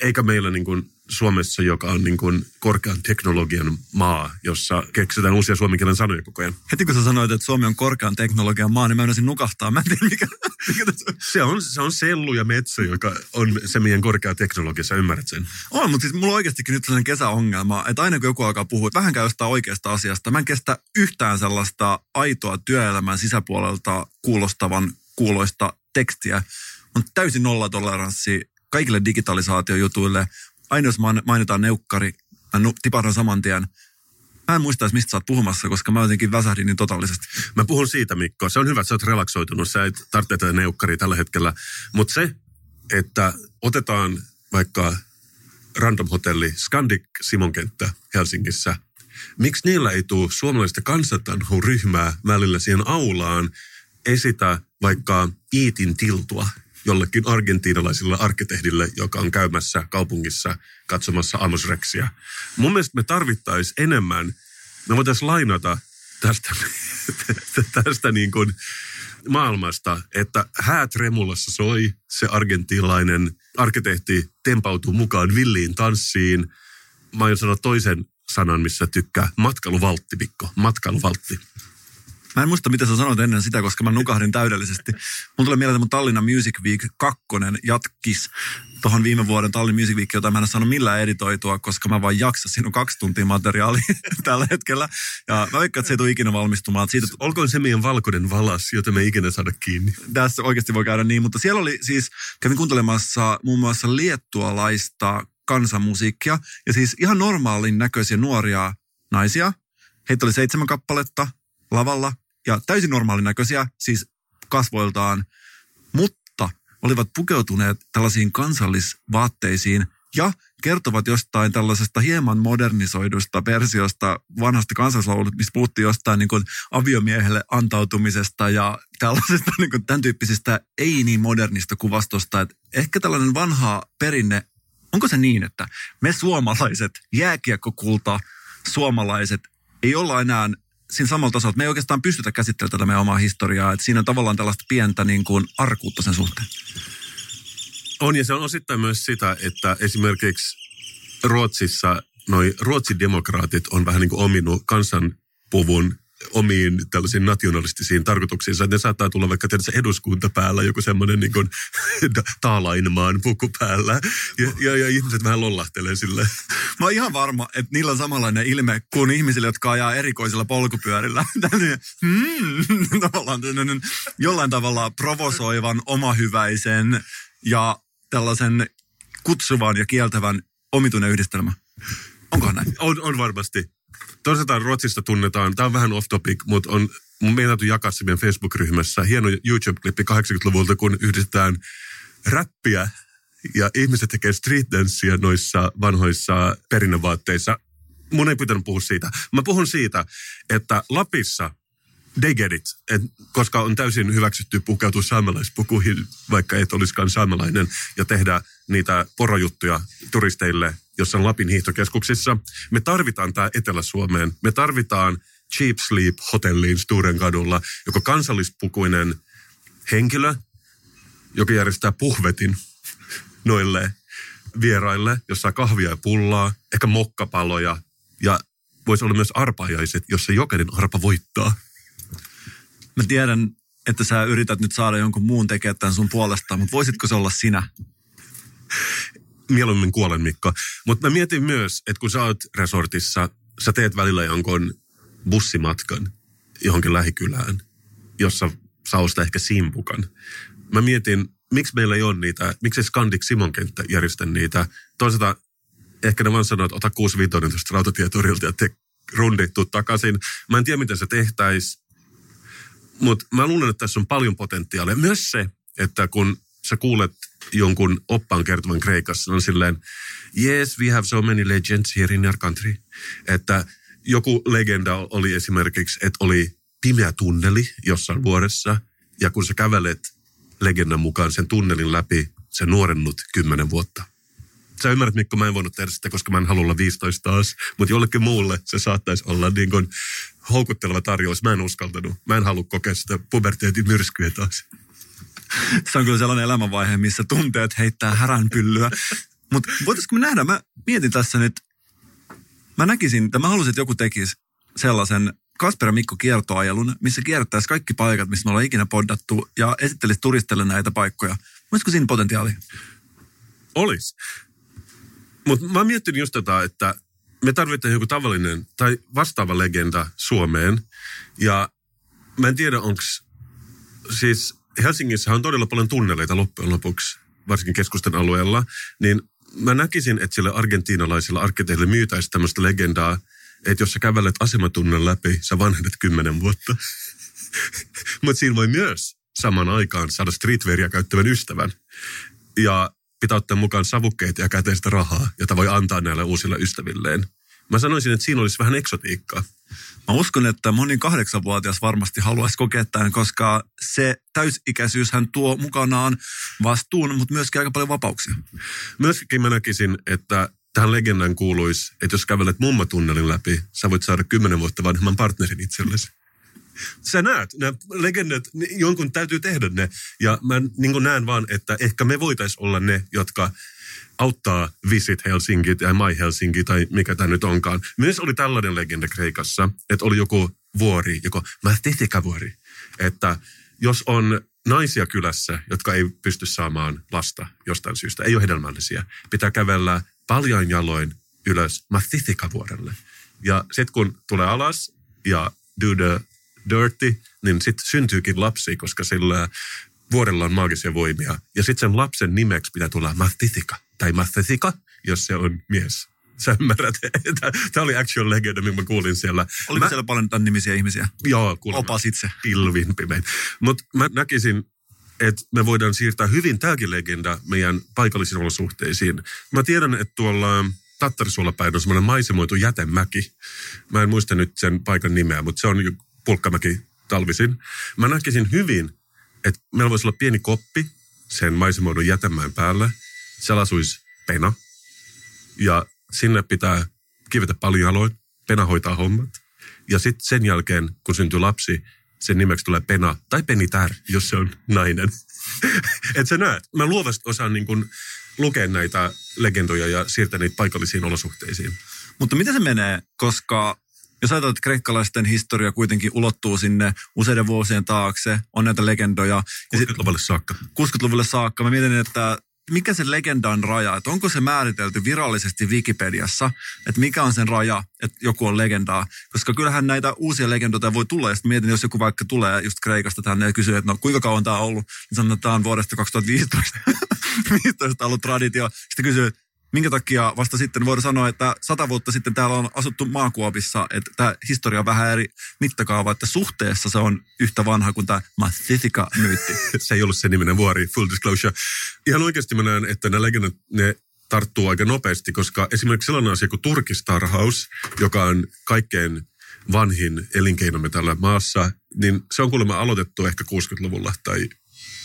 eikä meillä niin kuin Suomessa, joka on niin kuin korkean teknologian maa, jossa keksitään uusia suomen kielen sanoja koko ajan. Heti kun sä sanoit, että Suomi on korkean teknologian maa, niin mä yleensä nukahtaa. Mä en tiedä, mikä tässä on. Se on sellu ja metsä, joka on se meidän korkea teknologia, sä ymmärrät sen. On, mutta siis mulla on oikeastikin nyt sellainen kesäongelma, että aina kun joku alkaa puhua, että vähänkään jostain oikeasta asiasta, mä en kestä yhtään sellaista aitoa työelämän sisäpuolelta kuulostavan kuuloista tekstiä. On täysin nollatoleranssi kaikille digitalisaatiojutuille. Aina jos mainitaan neukkari, mä tipahdan saman tien. Mä en muista, mistä sä oot puhumassa, koska mä jotenkin väsähdin niin totaalisesti. Mä puhun siitä, Mikko. Se on hyvä, että sä oot relaksoitunut. Sä et tarvitse tätä neukkaria tällä hetkellä. Mutta se, että otetaan vaikka random hotelli Scandic Simonkenttä Helsingissä. Miksi niillä ei tule suomalaista kansantanhuryhmää välillä siihen aulaan esitä vaikka Iitin tiltua jollekin argentiinalaiselle arkkitehdille, joka on käymässä kaupungissa katsomassa Amos Rexia. Mun mielestä me tarvittaisiin enemmän, me voitaisiin lainata tästä niin kuin maailmasta, että häät remulassa soi, se argentiinalainen arkkitehti tempautuu mukaan villiin tanssiin. Mä aion sanoa toisen sanan, missä tykkää. Matkailuvaltti, Mikko. Matkailuvaltti. Mä en muista, mitä sä sanoit ennen sitä, koska mä nukahdin täydellisesti. Mun tulee mieleen, että mun Tallinna Music Week 2 jatkis tuohon viime vuoden Tallinna Music Week, jota mä en ole saanut millään editoitua, koska mä vaan jaksa. Siinä on 2 tuntia materiaalia tällä hetkellä. Ja mä veikkaan, että se ei tule ikinä valmistumaan. Siitä, olkoon se meidän valkoinen valas, jota me ei ikinä saada kiinni. Tässä oikeasti voi käydä niin, mutta siellä oli siis, kävin kuuntelemassa muun muassa liettualaista kansanmusiikkia. Ja siis ihan normaalin näköisiä nuoria naisia. Heitä oli 7 kappaletta lavalla. Ja täysin normaalin näköisiä, siis kasvoiltaan, mutta olivat pukeutuneet tällaisiin kansallisvaatteisiin ja kertovat jostain tällaisesta hieman modernisoidusta versiosta vanhasta kansallislaulusta, missä puhuttiin jostain niin kuin aviomiehelle antautumisesta ja tällaisesta niin kuin tämän tyyppisistä ei niin modernista kuvastosta. Että ehkä tällainen vanha perinne, onko se niin, että me suomalaiset, jääkiekkokulta suomalaiset, ei olla enää siinä samalla tasolla, me ei oikeastaan pystytä käsittelemään tätä meidän omaa historiaa, että siinä on tavallaan tällaista pientä niin kuin arkuutta sen suhteen. On, ja se on osittain myös sitä, että esimerkiksi Ruotsissa noi ruotsidemokraatit on vähän niin kuin ominut kansanpuvun omiin tällaisiin nationalistisiin tarkoituksiinsa. Ne saattaa tulla vaikka tietysti eduskunta päällä, joku semmoinen niin kuin Taalainmaan puku päällä. Ja ihmiset vähän lollahtelee sille. Mä oon ihan varma, että niillä on samanlainen ilme kuin ihmisillä, jotka ajaa erikoisilla polkupyörillä. Tavallaan jollain tavalla provosoivan, omahyväisen ja tällaisen kutsuvan ja kieltävän omituinen yhdistelmä. Onkohan näin? On varmasti. Toisaalta Ruotsista tunnetaan, tämä on vähän off topic, mutta on, meidän täytyy jakaa se meidän Facebook-ryhmässä. Hieno YouTube-klippi 80-luvulta, kun yhdistetään räppiä ja ihmiset tekee streetdanssia noissa vanhoissa perinnevaatteissa. Mun ei pitänyt puhua siitä. Mä puhun siitä, että Lapissa they get it, koska on täysin hyväksytty pukeutua saamelaispukuihin, vaikka et olisikaan saamelainen, ja tehdä niitä porojuttuja turisteille jossain Lapin hiihtokeskuksissa. Me tarvitaan tämä Etelä-Suomeen. Me tarvitaan Cheap Sleep hotelliin Sturenkadulla, joka kansallispukuinen henkilö, joka järjestää puhvetin noille vieraille, jossa kahvia ja pullaa, ehkä mokkapaloja, ja voisi olla myös arpajaiset, jossa jokainen arpa voittaa. Mä tiedän, että sä yrität nyt saada jonkun muun tekemään tämän sun puolestaan, mutta voisitko se olla sinä? Mieluummin kuolen, Mikko. Mutta mä mietin myös, että kun sä oot resortissa, sä teet välillä jonkun bussimatkan johonkin lähikylään, jossa sä ostaa ehkä simpukan. Mä mietin, miksi meillä ei ole niitä, miksi Scandic Simonkenttä järjestä niitä. Toisaalta ehkä ne vaan sanoo, että ota 6,5 tuosta rautatietorilta ja te rundittu takaisin. Mä en tiedä, miten se tehtäisi. Mutta mä luulen, että tässä on paljon potentiaalia. Myös se, että kun sä kuulet jonkun oppaan kertovan Kreikassa, on silleen, yes, we have so many legends here in our country. Että joku legenda oli esimerkiksi, että oli pimeä tunneli jossain vuodessa, ja kun sä kävelet legendan mukaan sen tunnelin läpi, sä nuorennut 10 vuotta. Sä ymmärrät, Mikko, mä en voinut tehdä sitä, koska mä en halua olla 15 taas, mutta jollekin muulle se saattaisi olla niin kuin houkutteleva tarjous. Mä en uskaltanut. Mä en halua kokea sitä puberteetin myrskyä taas. Se on kyllä sellainen elämänvaihe, missä tunteet heittää häränpyllyä. Mutta voitaisko me nähdä, mä mietin tässä nyt, mä näkisin, että mä haluaisin, että joku tekisi sellaisen Kasper ja Mikko kiertoajelun, missä kiertäisi kaikki paikat, missä me ollaan ikinä poddattu ja esittelisi turisteille näitä paikkoja. Olisiko siinä potentiaali? Olisi. Mutta mä miettinyt just tätä, että me tarvitaan joku tavallinen tai vastaava legenda Suomeen. Ja mä en tiedä, onko siis Helsingissä on todella paljon tunneleita loppujen lopuksi, varsinkin keskusten alueella. Niin mä näkisin, että sille argentiinalaisille arkkitehdille myytäisi tämmöistä legendaa, että jos sä kävelet asematunnen läpi, sä vanhennet 10 vuotta. Mutta siinä voi myös saman aikaan saada streetwearia käyttävän ystävän. Ja pitää ottaa mukaan savukkeita ja käteistä rahaa, jota voi antaa näille uusille ystävilleen. Mä sanoisin, että siinä olisi vähän eksotiikkaa. Mä uskon, että moni 8-vuotias varmasti haluaisi kokea tämän, koska se täysikäisyyshän tuo mukanaan vastuun, mutta myöskin aika paljon vapauksia. Myöskin mä näkisin, että tähän legendan kuuluisi, että jos kävelet mummatunnelin läpi, sä voit saada 10 vuotta vanhemman partnerin itsellesi. Sä näet, nämä legendat, jonkun täytyy tehdä ne. Ja mä niin näen vaan, että ehkä me voitaisiin olla ne, jotka auttaa Visit Helsinki tai My Helsinki tai mikä tämä nyt onkaan. Myös oli tällainen legenda Kreikassa, että oli joku vuori, joku Mähtitikavuori, että jos on naisia kylässä, jotka ei pysty saamaan lasta jostain syystä, ei ole hedelmällisiä, pitää kävellä paljain jaloin ylös Mähtitikavuorelle. Ja sitten kun tulee alas ja do the dirty, niin sitten syntyykin lapsi, koska sillä vuorella on maagisia voimia. Ja sitten sen lapsen nimeksi pitää tulla Mähtittika tai Mähtittika, jos se on mies. Sä ymmärrät, että tämä oli actual legenda, minkä mä kuulin siellä. Oliko siellä paljon tämän nimisiä ihmisiä? Joo, kuulemma. Opas itse. Pilvin pimein. Mutta mä näkisin, että me voidaan siirtää hyvin tämäkin legenda meidän paikallisiin olosuhteisiin. Mä tiedän, että tuolla Tattarisuolapäin on semmoinen maisemoitu jätemäki. Mä en muista nyt sen paikan nimeä, mutta se on Pulkkamäki talvisin. Mä näkisin hyvin, että meillä voisi olla pieni koppi sen maisemoidun jätemäen päällä. Siellä asuisi Pena. Ja sinne pitää kivetä paljon aloin. Pena hoitaa hommat. Ja sitten sen jälkeen, kun syntyy lapsi, sen nimeksi tulee Pena tai Penitär, jos se on nainen. Et sä näet. Mä luovasti osaan niin kun lukea näitä legendoja ja siirtää niitä paikallisiin olosuhteisiin. Mutta miten se menee, koska jos ajatellaan, että kreikkalaisten historia kuitenkin ulottuu sinne useiden vuosien taakse, on näitä legendoja. 60-luvulle saakka. 60-luvulle saakka. Mä mietin, että mikä se legendan raja, että onko se määritelty virallisesti Wikipediassa, että mikä on sen raja, että joku on legendaa. Koska kyllähän näitä uusia legendoja voi tulla, ja sitten mietin, jos joku vaikka tulee just Kreikasta tänne ja kysyy, että no kuinka kauan tämä on ollut, niin sanotaan, että tämä on vuodesta 2015 ollut traditio. Sitten kysyy, minkä takia vasta sitten voidaan sanoa, että 100 vuotta sitten täällä on asuttu maakuopissa, että tämä historia on vähän eri mittakaava, että suhteessa se on yhtä vanha kuin tämä Mähtittika-myytti. Se ei ollut se niminen vuori, full disclosure. Ihan oikeasti mä näen, että nämä legendat, ne tarttuu aika nopeasti, koska esimerkiksi sellainen asia kuin turkistarhaus, joka on kaikkein vanhin elinkeinomme tällä maassa, niin se on kuulemma aloitettu ehkä 60-luvulla tai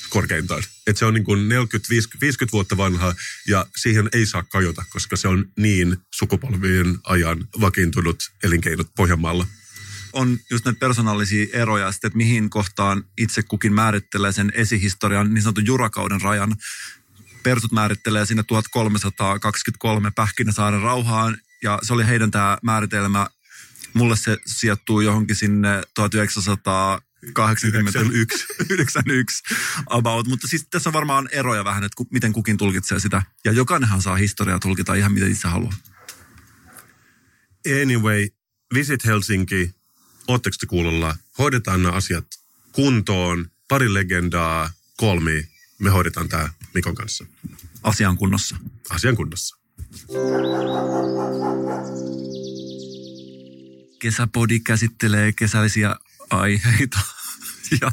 korkeintaan. Että se on niin kuin 40-50 vuotta vanha ja siihen ei saa kajota, koska se on niin sukupolvien ajan vakiintunut elinkeinot Pohjanmaalla. On just näitä persoonallisia eroja sitten, että mihin kohtaan itse kukin määrittelee sen esihistorian niin sanotun jurakauden rajan. Persut määrittelee sinne 1323 Pähkinäsaaren rauhaan ja se oli heidän tämä määritelmä. Mulle se sijoittuu johonkin sinne 1991 about, mutta siis tässä on varmaan eroja vähän, että miten kukin tulkitsee sitä. Ja jokainenhan saa historiaa tulkita ihan miten itse haluaa. Anyway, Visit Helsinki, ootteko te kuulolla? Hoidetaan nämä asiat kuntoon, 2 legendaa, 3. Me hoidetaan tämä Mikon kanssa. Asian kunnossa. Asian kunnossa. Kesäpodi käsittelee kesäisiä aiheita. Ja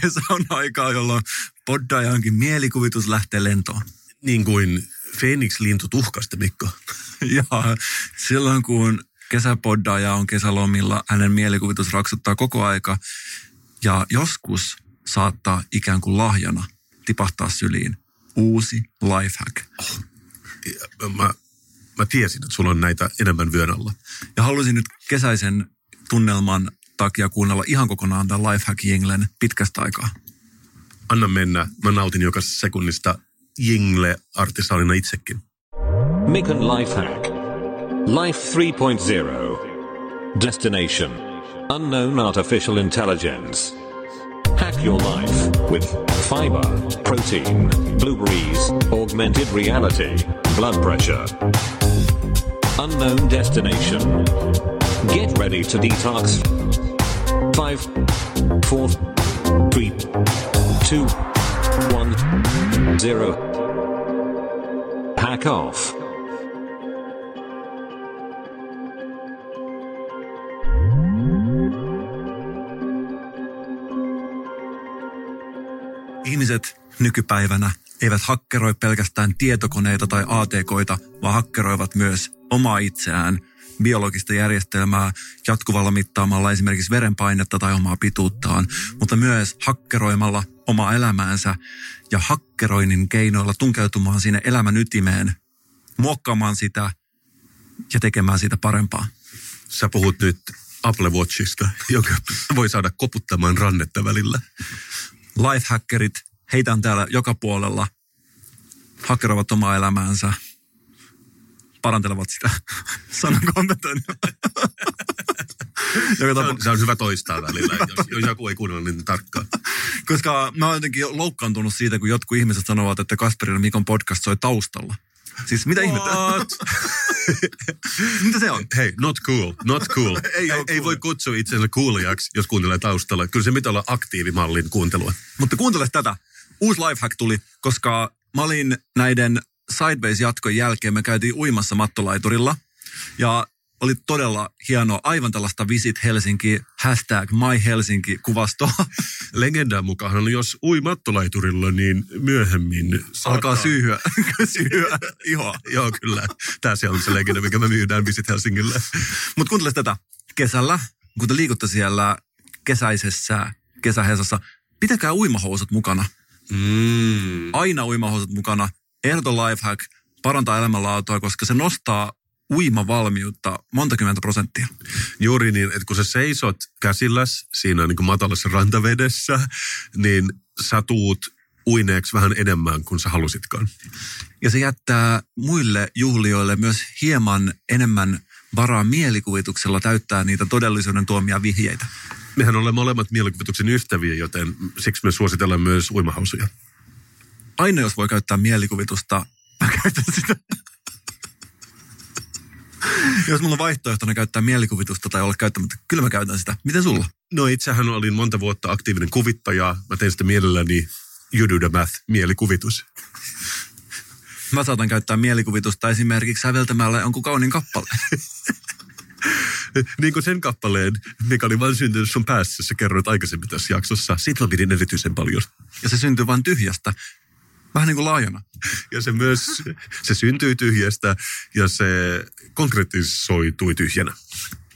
kesä on aikaa, jolloin poddaajankin mielikuvitus lähtee lentoon. Niin kuin Phoenix-lintu tuhkasta, Mikko. Ja silloin, kun kesäpoddaaja on kesälomilla, hänen mielikuvitus raksuttaa koko aika. Ja joskus saattaa ikään kuin lahjana tipahtaa syliin uusi lifehack. Oh. Mä tiesin, että sulla on näitä enemmän vyön alla. Ja haluaisin nyt kesäisen tunnelman takia kuunnella ihan kokonaan tämän lifehack-jinglen pitkästä aikaa. Anna mennä. Mä nautin joka sekunnista. jingle artisanina itsekin. Mikan Lifehack. Life 3.0. Destination. Unknown Artificial Intelligence. Hack your life with fiber, protein, blueberries, augmented reality, blood pressure. Unknown destination. Get ready to detox. 5, 4, 3, 2, 1, 0. Hack off. Ihmiset nykypäivänä eivät hakkeroi pelkästään tietokoneita tai ATK:ita, vaan hakkeroivat myös omaa itseään, biologista järjestelmää jatkuvalla mittaamalla esimerkiksi verenpainetta tai omaa pituuttaan, mutta myös hakkeroimalla omaa elämäänsä ja hakkeroinnin keinoilla tunkeutumaan sinne elämän ytimeen, muokkaamaan sitä ja tekemään siitä parempaa. Sä puhut nyt Apple Watchista, joka voi saada koputtamaan rannetta välillä. Lifehackerit, heitä on täällä joka puolella, hakkeroivat omaa elämäänsä, parantelevat sitä sanankompetentia. Se on hyvä toistaa välillä, jos joku ei kuunnella niin tarkkaan. Koska mä oon jotenkin loukkaantunut siitä, kun jotkut ihmiset sanovat, että Kasperin ja Mikon podcast soi taustalla. Siis mitä ihmettä? Mitä se on? Hei, not cool, not cool. Ei voi kutsua itsensä cooliaksi, jos kuuntelee taustalla. Kyllä se mitä olla aktiivimallin kuuntelua. Mutta kuuntele tätä. Uusi lifehack tuli, koska mä olin näiden Sideways-jatkon jälkeen, me käytiin uimassa mattolaiturilla. Ja oli todella hienoa, aivan tällaista Visit Helsinki, #myhelsinki-kuvastoa. Legendan mukaan, jos ui mattolaiturilla, niin myöhemmin alkaa syyhyä ihoa. Joo, kyllä. Tämä se on se legenda, mikä me myydään Visit Helsingille. Mutta kuuntele tätä kesällä, kun te liikutte siellä kesäisessä kesähesassa, pitäkää uimahousut mukana. Mm. Aina uimahousut mukana. Ehdoton lifehack parantaa elämänlaatua, koska se nostaa uimavalmiutta monta kymmentä %. Juuri niin, että kun sä seisot käsilläs siinä niin kuin matalassa rantavedessä, niin sä tuut uineeksi vähän enemmän kuin sä halusitkaan. Ja se jättää muille juhlijoille myös hieman enemmän varaa mielikuvituksella täyttää niitä todellisuuden tuomia vihjeitä. Mehän olemme molemmat mielikuvituksen ystäviä, joten siksi me suositellaan myös uimahousuja. Aina jos voi käyttää mielikuvitusta, mä käytän sitä. Jos mulla on vaihtoehtona käyttää mielikuvitusta tai olla käyttämättä, kyllä mä käytän sitä. Miten sulla? No itsehän olin monta vuotta aktiivinen kuvittaja. Mä tein sitä mielelläni you do the math, mielikuvitus. Mä saatan käyttää mielikuvitusta esimerkiksi säveltämällä jonkun kaunin kappaleen. Niin kuin sen kappaleen, mikä oli vain syntynyt sun päässä, sä kerroit aikaisemmin tässä jaksossa. Siitä mä pidin erityisen paljon. Ja se syntyi vain tyhjästä. Vähän niin kuin laajana. Ja se myös, se syntyi tyhjästä ja se konkretisoitui tyhjänä.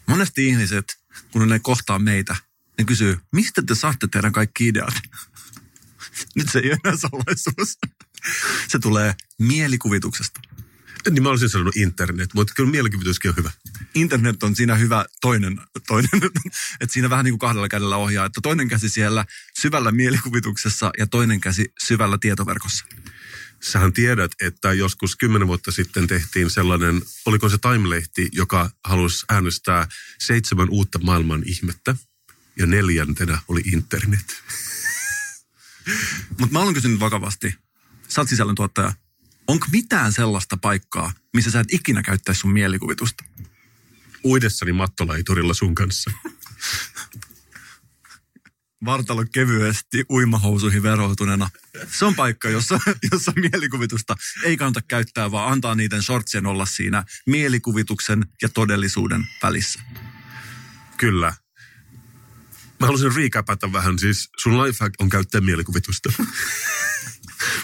Monesti ihmiset, kun ne kohtaa meitä, ne kysyy, mistä te saatte teidän kaikki ideat? Nyt se ei enää salaisuus. Se tulee mielikuvituksesta. Niin mä olisin sanonut internet, mutta kyllä mielikuvituskin on hyvä. Internet on siinä hyvä toinen, että siinä vähän niin kuin kahdella kädellä ohjaa, että toinen käsi siellä syvällä mielikuvituksessa ja toinen käsi syvällä tietoverkossa. Sähän tiedät, että joskus 10 vuotta sitten tehtiin sellainen, oliko se Time-lehti, joka halusi äänestää 7 uutta maailman ihmettä ja 4. oli internet. Mutta mä olen kysynyt vakavasti, sä oot sisällöntuottaja. Onko mitään sellaista paikkaa, missä sä et ikinä käyttäisi sun mielikuvitusta? Uidessani mattolaiturilla sun kanssa. Vartalo kevyesti uimahousuihin veroutuneena. Se on paikka, jossa mielikuvitusta ei kannata käyttää, vaan antaa niiden shortsien olla siinä mielikuvituksen ja todellisuuden välissä. Kyllä. Mä haluaisin riikäpätä vähän. Siis sun lifehack on käyttää mielikuvitusta.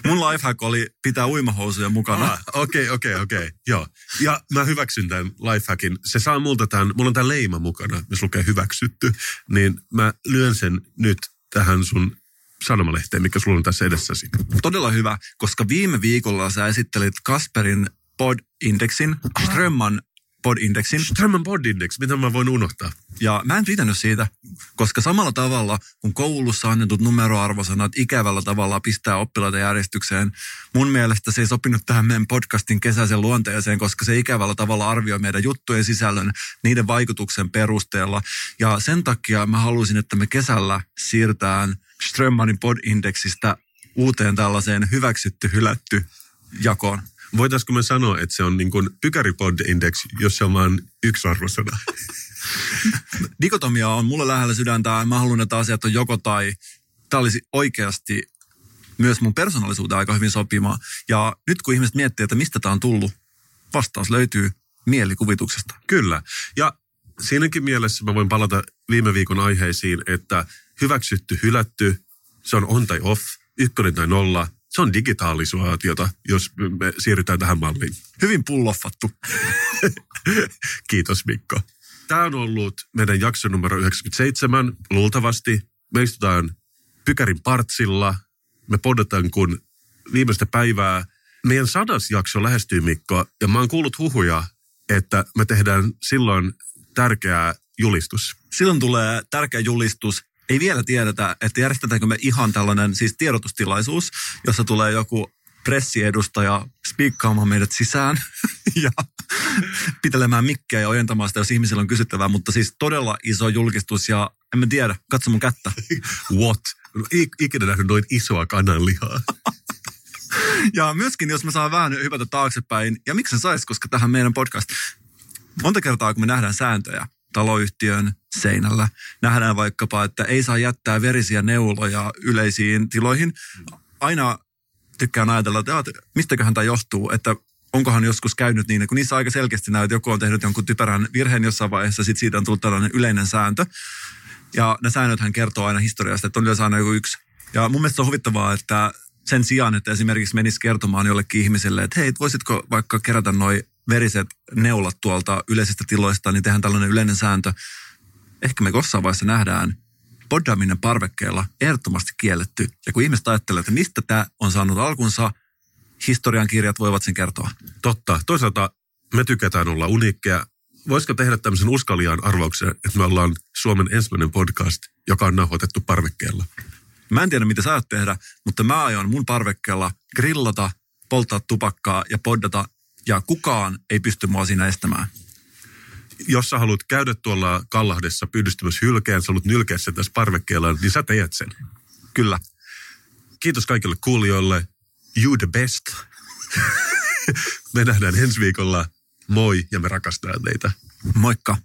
Mun lifehack oli pitää uimahousuja mukana. Okei. Joo. Ja mä hyväksyn tämän lifehackin. Se saa multa tämän, mulla on tämä leima mukana, jos lukee hyväksytty. Niin mä lyön sen nyt tähän sun sanomalehteen, mikä sulla on tässä edessäsi. Todella hyvä, koska viime viikolla sä esittelit Kasperin pod-indeksin, Strömmannin pod-indeksin. Strömmannin pod-indeksi, mitä mä voin unohtaa. Ja mä en pitänyt siitä, koska samalla tavalla, kun koulussa annetut numeroarvosanat ikävällä tavalla pistää oppilaita järjestykseen, mun mielestä se ei sopinut tähän meidän podcastin kesäisen luonteeseen, koska se ikävällä tavalla arvioi meidän juttujen sisällön niiden vaikutuksen perusteella. Ja sen takia mä haluaisin, että me kesällä siirtään Strömmannin pod-indeksistä uuteen tällaiseen hyväksytty, hylätty jakoon. Voitaisko me sanoa, että se on niin kuin pykäripod-indeksi, jos se on vain yksi arvosana? Dikotomia on mulle lähellä sydäntään. Mä haluan, että asiat on joko tai. Tämä olisi oikeasti myös mun persoonallisuuteen aika hyvin sopimaa. Ja nyt kun ihmiset miettii, että mistä tämä on tullut, vastaus löytyy mielikuvituksesta. Kyllä. Ja siinäkin mielessä mä voin palata viime viikon aiheisiin, että hyväksytty, hylätty, se on tai off, 1 tai 0. Se on digitaalisuaatiota, jos me siirrytään tähän malliin. Hyvin pulloffattu. Kiitos Mikko. Tämä on ollut meidän jakso numero 97, luultavasti. Me istutaan pykärin partsilla. Me podataan kun viimeistä päivää. Meidän 100. jakso lähestyy Mikko, ja mä oon kuullut huhuja, että me tehdään silloin tärkeä julistus. Silloin tulee tärkeä julistus. Ei vielä tiedetä, että järjestetäänkö me ihan tällainen siis tiedotustilaisuus, jossa tulee joku pressiedustaja spiikkaamaan meidät sisään ja pitelemään mikkiä ja ojentamaan sitä, jos ihmisillä on kysyttävää. Mutta siis todella iso julkistus ja en mä tiedä, katso mun kättä. What? Ikinä nähnyt noin isoa kananlihaa. Ja myöskin, jos mä saan vähän hypätä taaksepäin, ja miksi se saisi, koska tähän meidän podcast, monta kertaa kun me nähdään sääntöjä taloyhtiön seinällä. Nähdään vaikkapa, että ei saa jättää verisiä neuloja yleisiin tiloihin. Aina tykkään ajatella, että mistäköhän tämä johtuu, että onkohan joskus käynyt niin, kun niissä aika selkeästi näyt, että joku on tehnyt jonkun typerän virheen jossain vaiheessa, sitten siitä on tullut tällainen yleinen sääntö. Ja ne säännöthän kertoo aina historiasta, että on yleensä aina joku yksi. Ja mun mielestä on huvittavaa, että sen sijaan, että esimerkiksi menisi kertomaan jollekin ihmiselle, että hei, voisitko vaikka kerätä noi veriset neulat tuolta yleisistä tiloista, niin tehdään tällainen yleinen sääntö. Ehkä me jossain vaiheessa nähdään poddaaminen parvekkeella ehdottomasti kielletty. Ja kun ihmiset ajattelee, että mistä tämä on saanut alkunsa, historian kirjat voivat sen kertoa. Totta. Toisaalta me tykätään olla uniikkeja. Voisiko tehdä tämmöisen uskaliaan arvauksen, että me ollaan Suomen ensimmäinen podcast, joka on nauhoitettu parvekkeella? Mä en tiedä, mitä sä oot tehdä, mutta mä aion mun parvekkeella grillata, polttaa tupakkaa ja poddata. Ja kukaan ei pysty mua siinä estämään. Jos sä haluat käydä tuolla Kallahdessa pyydystämässä hylkeen, sä haluat nylkeä sen tässä parvekkeella, niin sä teet sen. Kyllä. Kiitos kaikille kuulijoille. You the best. Me nähdään ensi viikolla. Moi, ja me rakastetaan teitä. Moikka.